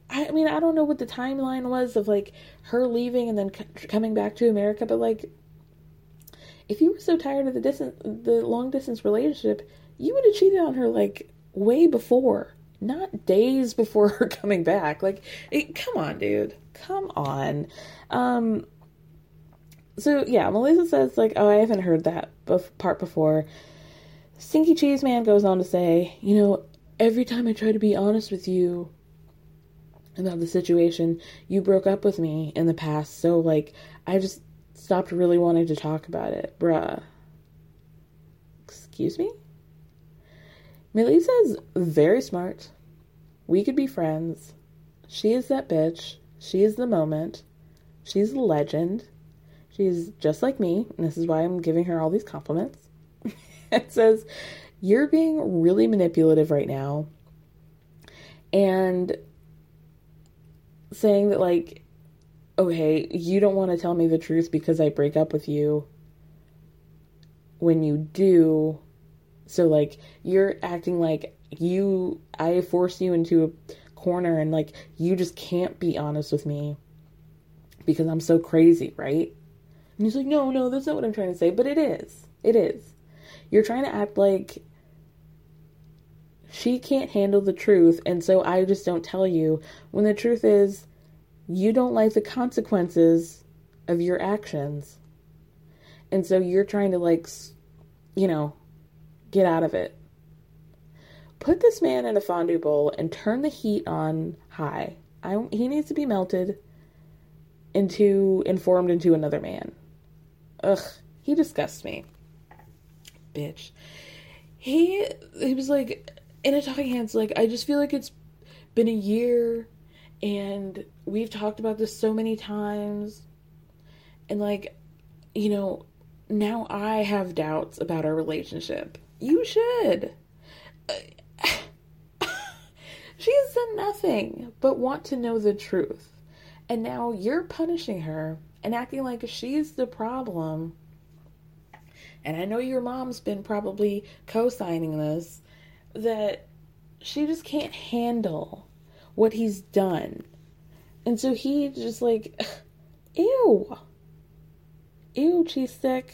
I mean, I don't know what the timeline was of, like, her leaving and then coming back to America, but, like, if you were so tired of the long-distance relationship, you would have cheated on her, like, way before. Not days before her coming back. Like, come on, dude. Come on. So, yeah, Melissa says, like, oh, I haven't heard that part before. Stinky Cheese Man goes on to say, you know, every time I try to be honest with you about the situation, you broke up with me in the past, so, like, I just stopped really wanting to talk about it. Bruh. Excuse me? Melissa's very smart. We could be friends. She is that bitch. She is the moment. She's a legend. She's just like me, and this is why I'm giving her all these compliments. It says, you're being really manipulative right now, and saying that, like, okay, you don't want to tell me the truth because I break up with you when you do. So, like, you're acting like I force you into a corner and, like, you just can't be honest with me because I'm so crazy, right? And he's like, no, that's not what I'm trying to say. But it is. It is. You're trying to act like she can't handle the truth, and so I just don't tell you, when the truth is you don't like the consequences of your actions. And so you're trying to, like, you know, get out of it. Put this man in a fondue bowl and turn the heat on high. He needs to be melted into another man. Ugh, he disgusts me. Bitch. He was like, in a talking head's like, I just feel like it's been a year And we've talked about this so many times. And like, you know, now I have doubts about our relationship. You should. She has done nothing but want to know the truth. And now you're punishing her and acting like she's the problem. And I know your mom's been probably co-signing this, that she just can't handle what he's done. And so he just like, ew. Ew, she's sick.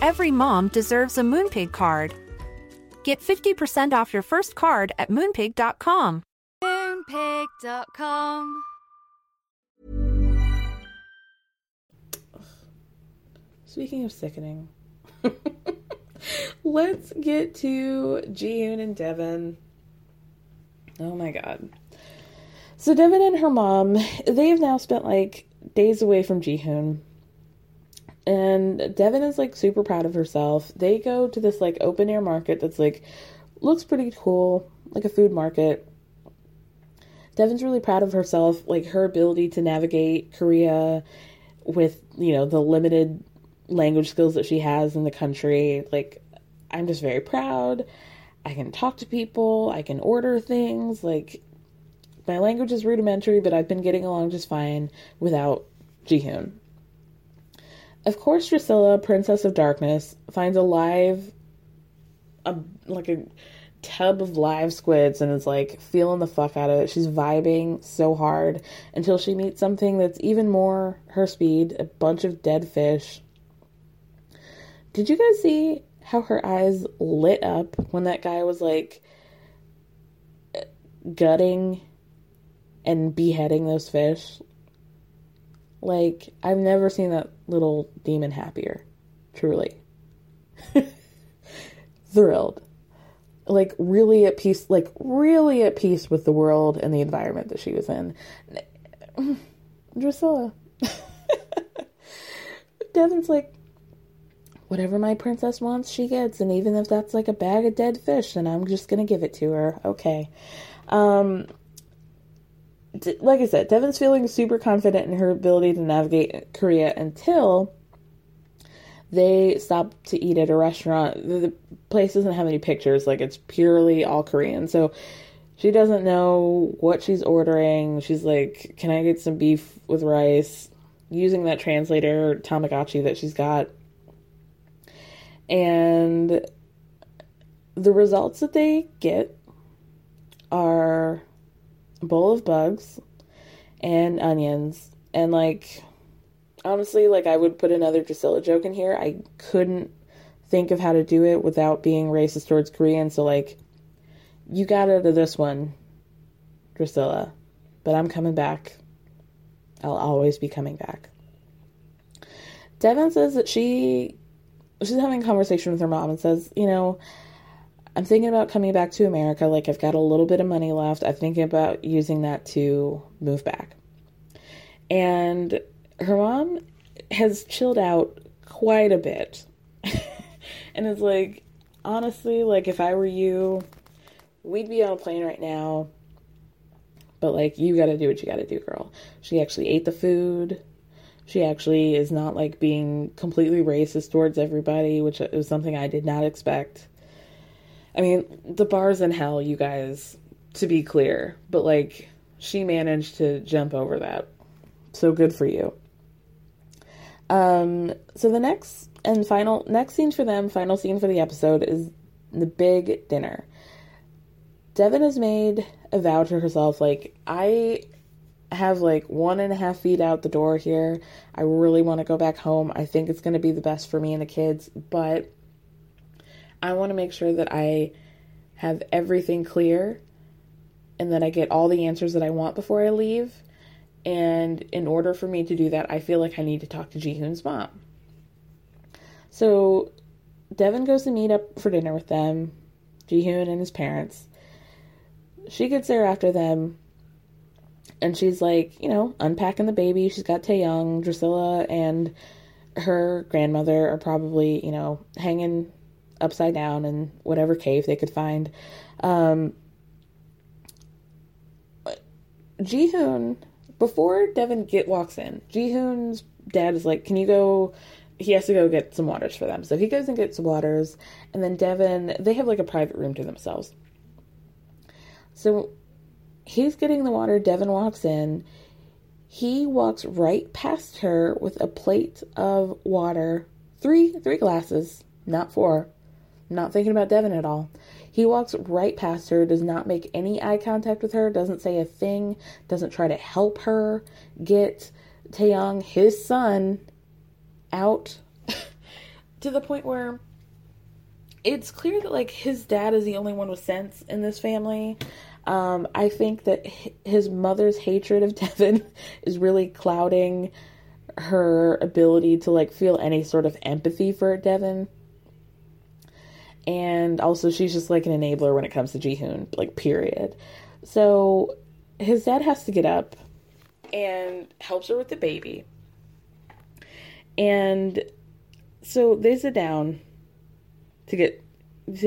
Every mom deserves a Moonpig card. Get 50% off your first card at Moonpig.com. Moonpig.com. Speaking of sickening, let's get to Jihoon and Devin. Oh my god. So Devin and her mom, they have now spent like days away from Jihoon. And Devin is, like, super proud of herself. They go to this, like, open-air market that's, like, looks pretty cool, like a food market. Devin's really proud of herself, like, her ability to navigate Korea with, you know, the limited language skills that she has in the country. Like, I'm just very proud. I can talk to people. I can order things. Like, my language is rudimentary, but I've been getting along just fine without Jihoon. Of course, Drusilla, Princess of Darkness, finds a tub of live squids and is, like, feeling the fuck out of it. She's vibing so hard until she meets something that's even more her speed, a bunch of dead fish. Did you guys see how her eyes lit up when that guy was, like, gutting and beheading those fish? Like, I've never seen that little demon happier. Truly. Thrilled. Like, really at peace with the world and the environment that she was in. Drusilla. Devin's like, whatever my princess wants, she gets. And even if that's like a bag of dead fish, then I'm just going to give it to her. Okay. Like I said, Devin's feeling super confident in her ability to navigate Korea until they stop to eat at a restaurant. The place doesn't have any pictures. Like, it's purely all Korean. So she doesn't know what she's ordering. She's like, can I get some beef with rice? Using that translator, Tamagotchi, that she's got. And the results that they get are a bowl of bugs and onions. And like, honestly, like, I would put another Drusilla joke in here. I couldn't think of how to do it without being racist towards Korean, so like, you got out of this one, Drusilla, but I'm coming back. I'll always be coming back. Devin says that she's having a conversation with her mom and says, you know, I'm thinking about coming back to America. Like, I've got a little bit of money left. I'm thinking about using that to move back. And her mom has chilled out quite a bit. And is like, honestly, like, if I were you, we'd be on a plane right now. But, like, you got to do what you got to do, girl. She actually ate the food. She actually is not, like, being completely racist towards everybody, which is something I did not expect. I mean, the bar's in hell, you guys, to be clear. But, like, she managed to jump over that. So good for you. So the final scene for the episode is the big dinner. Devin has made a vow to herself, like, I have, like, 1.5 feet out the door here. I really want to go back home. I think it's going to be the best for me and the kids, but I want to make sure that I have everything clear and that I get all the answers that I want before I leave. And in order for me to do that, I feel like I need to talk to Jihoon's mom. So Devin goes to meet up for dinner with them, Jihoon and his parents. She gets there after them, and she's, like, you know, unpacking the baby. She's got Taeyong. Drusilla and her grandmother are probably, you know, hanging upside down in whatever cave they could find. Jihoon, before Devin walks in, Jihoon's dad is like, he has to go get some waters for them. So he goes and gets some waters, and then Devin, they have, like, a private room to themselves. So he's getting the water. Devin walks in. He walks right past her with a plate of water. Three glasses, not four. I'm not thinking about Devin at all. He walks right past her, does not make any eye contact with her, doesn't say a thing, doesn't try to help her get Taeyong, his son, out to the point where it's clear that, like, his dad is the only one with sense in this family. I think that his mother's hatred of Devin is really clouding her ability to, like, feel any sort of empathy for Devin. And also, she's just, like, an enabler when it comes to Jihoon, like, period. So his dad has to get up and helps her with the baby. And so they sit down to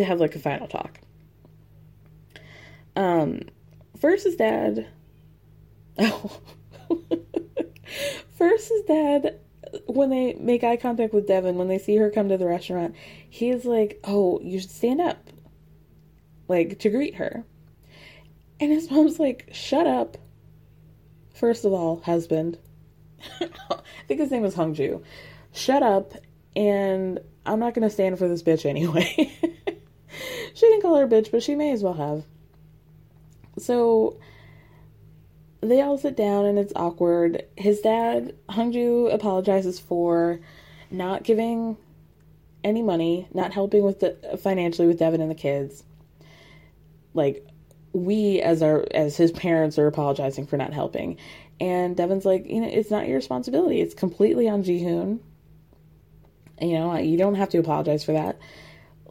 have, like, a final talk. First his dad, when they make eye contact with Devin, when they see her come to the restaurant, he is like, oh, you should stand up, like, to greet her. And his mom's like, shut up. First of all, husband. I think his name was Hongju. Shut up, and I'm not going to stand for this bitch anyway. She didn't call her a bitch, but she may as well have. So they all sit down, and it's awkward. His dad, Hongju, apologizes for not giving any money, not helping with financially with Devin and the kids. Like, we as his parents are apologizing for not helping. And Devin's like, you know, it's not your responsibility. It's completely on Jihoon. You know, you don't have to apologize for that.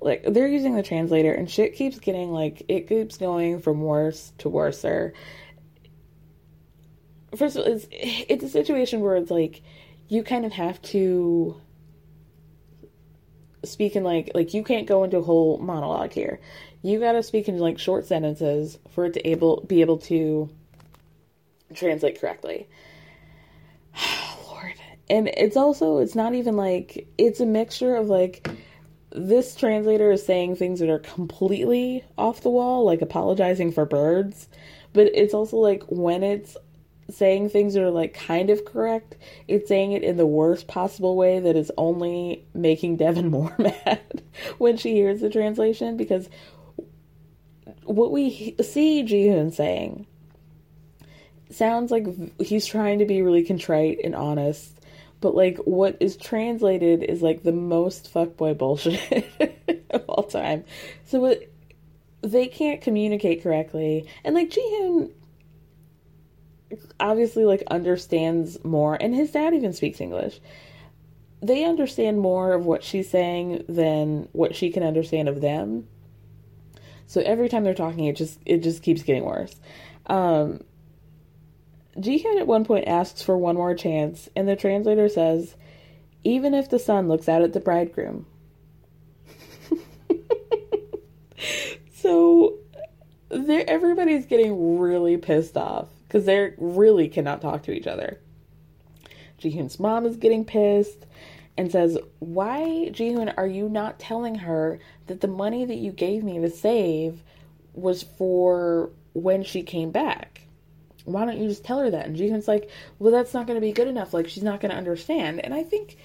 Like, they're using the translator, and shit keeps getting, like, it keeps going from worse to worser. First of all, it's a situation where it's, like, you kind of have to speak in, like, you can't go into a whole monologue here. You gotta speak in, like, short sentences for it to be able to translate correctly. And it's not even, like, it's a mixture of, like, this translator is saying things that are completely off the wall, like apologizing for birds, but it's also, like, when it's saying things that are, like, kind of correct, it's saying it in the worst possible way that is only making Devin more mad when she hears the translation, because what we see Jihoon saying sounds like he's trying to be really contrite and honest. But, like, what is translated is, like, the most fuckboy bullshit of all time. So they can't communicate correctly. And, like, Jihoon obviously, like, understands more. And his dad even speaks English. They understand more of what she's saying than what she can understand of them. So every time they're talking, it just keeps getting worse. Jihoon at one point asks for one more chance, and the translator says, even if the sun looks out at the bridegroom. So everybody's getting really pissed off, because they really cannot talk to each other. Jihoon's mom is getting pissed and says, why, Jihoon, are you not telling her that the money that you gave me to save was for when she came back? why don't you just tell her that? And Jihoon's like, well, that's not going to be good enough. Like, she's not going to understand. And I think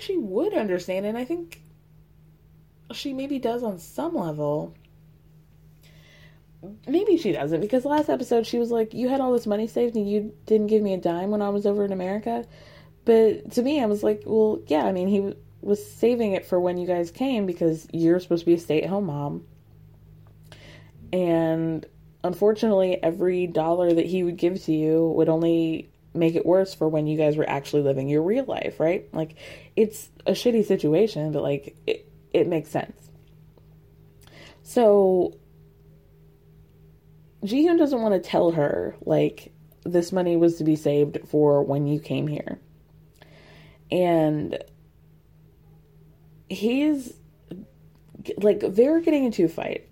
she would understand, and I think she maybe does on some level. Maybe she doesn't, because last episode she was like, you had all this money saved and you didn't give me a dime when I was over in America. But to me, I was like, well, yeah, I mean, he was saving it for when you guys came because you're supposed to be a stay-at-home mom. And unfortunately, every dollar that he would give to you would only make it worse for when you guys were actually living your real life, right? Like, it's a shitty situation, but, like, it makes sense. So Jihoon doesn't want to tell her, like, this money was to be saved for when you came here. And he's, like, they're getting into a fight.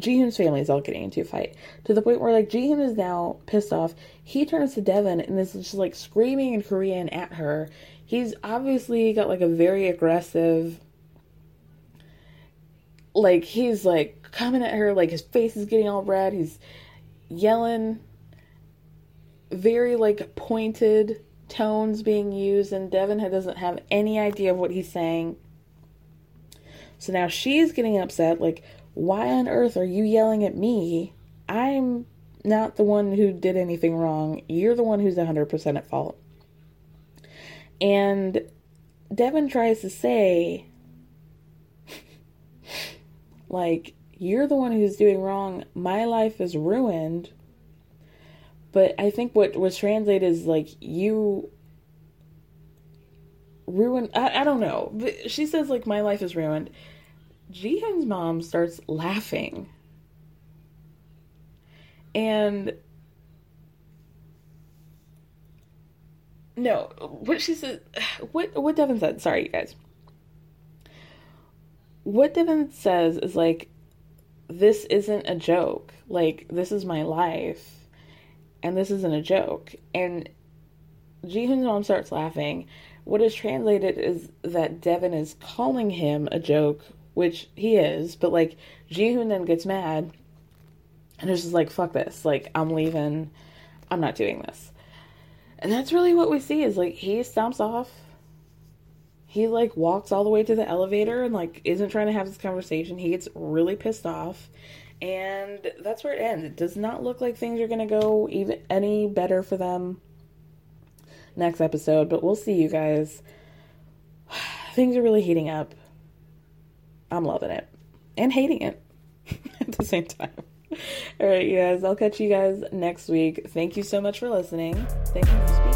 Jihoon's family is all getting into a fight. To the point where, like, Jihoon is now pissed off. He turns to Devin and is just, like, screaming in Korean at her. He's obviously got, like, a very aggressive, like, he's, like, coming at her, like, his face is getting all red, he's yelling, very, like, pointed tones being used, and Devin doesn't have any idea of what he's saying. So now she's getting upset, like, why on earth are you yelling at me? I'm not the one who did anything wrong. You're the one who's 100% at fault. And Devin tries to say, like, you're the one who's doing wrong. My life is ruined. But I think what was translated is, like, you ruined. I don't know. But she says, like, my life is ruined. Jihoon's mom starts laughing. And no, what she said, what Devin said, sorry, you guys. What Devin says is, like, this isn't a joke. Like, this is my life, and this isn't a joke. And Jihoon's mom starts laughing. What is translated is that Devin is calling him a joke, which he is, but, like, Jihoon then gets mad, and is just like, fuck this. Like, I'm leaving. I'm not doing this. And that's really what we see is, like, he stomps off. He, like, walks all the way to the elevator and, like, isn't trying to have this conversation. He gets really pissed off. And that's where it ends. It does not look like things are going to go even any better for them next episode. But we'll see, you guys. Things are really heating up. I'm loving it. And hating it at the same time. All right, you guys. I'll catch you guys next week. Thank you so much for listening. Thank you for speaking.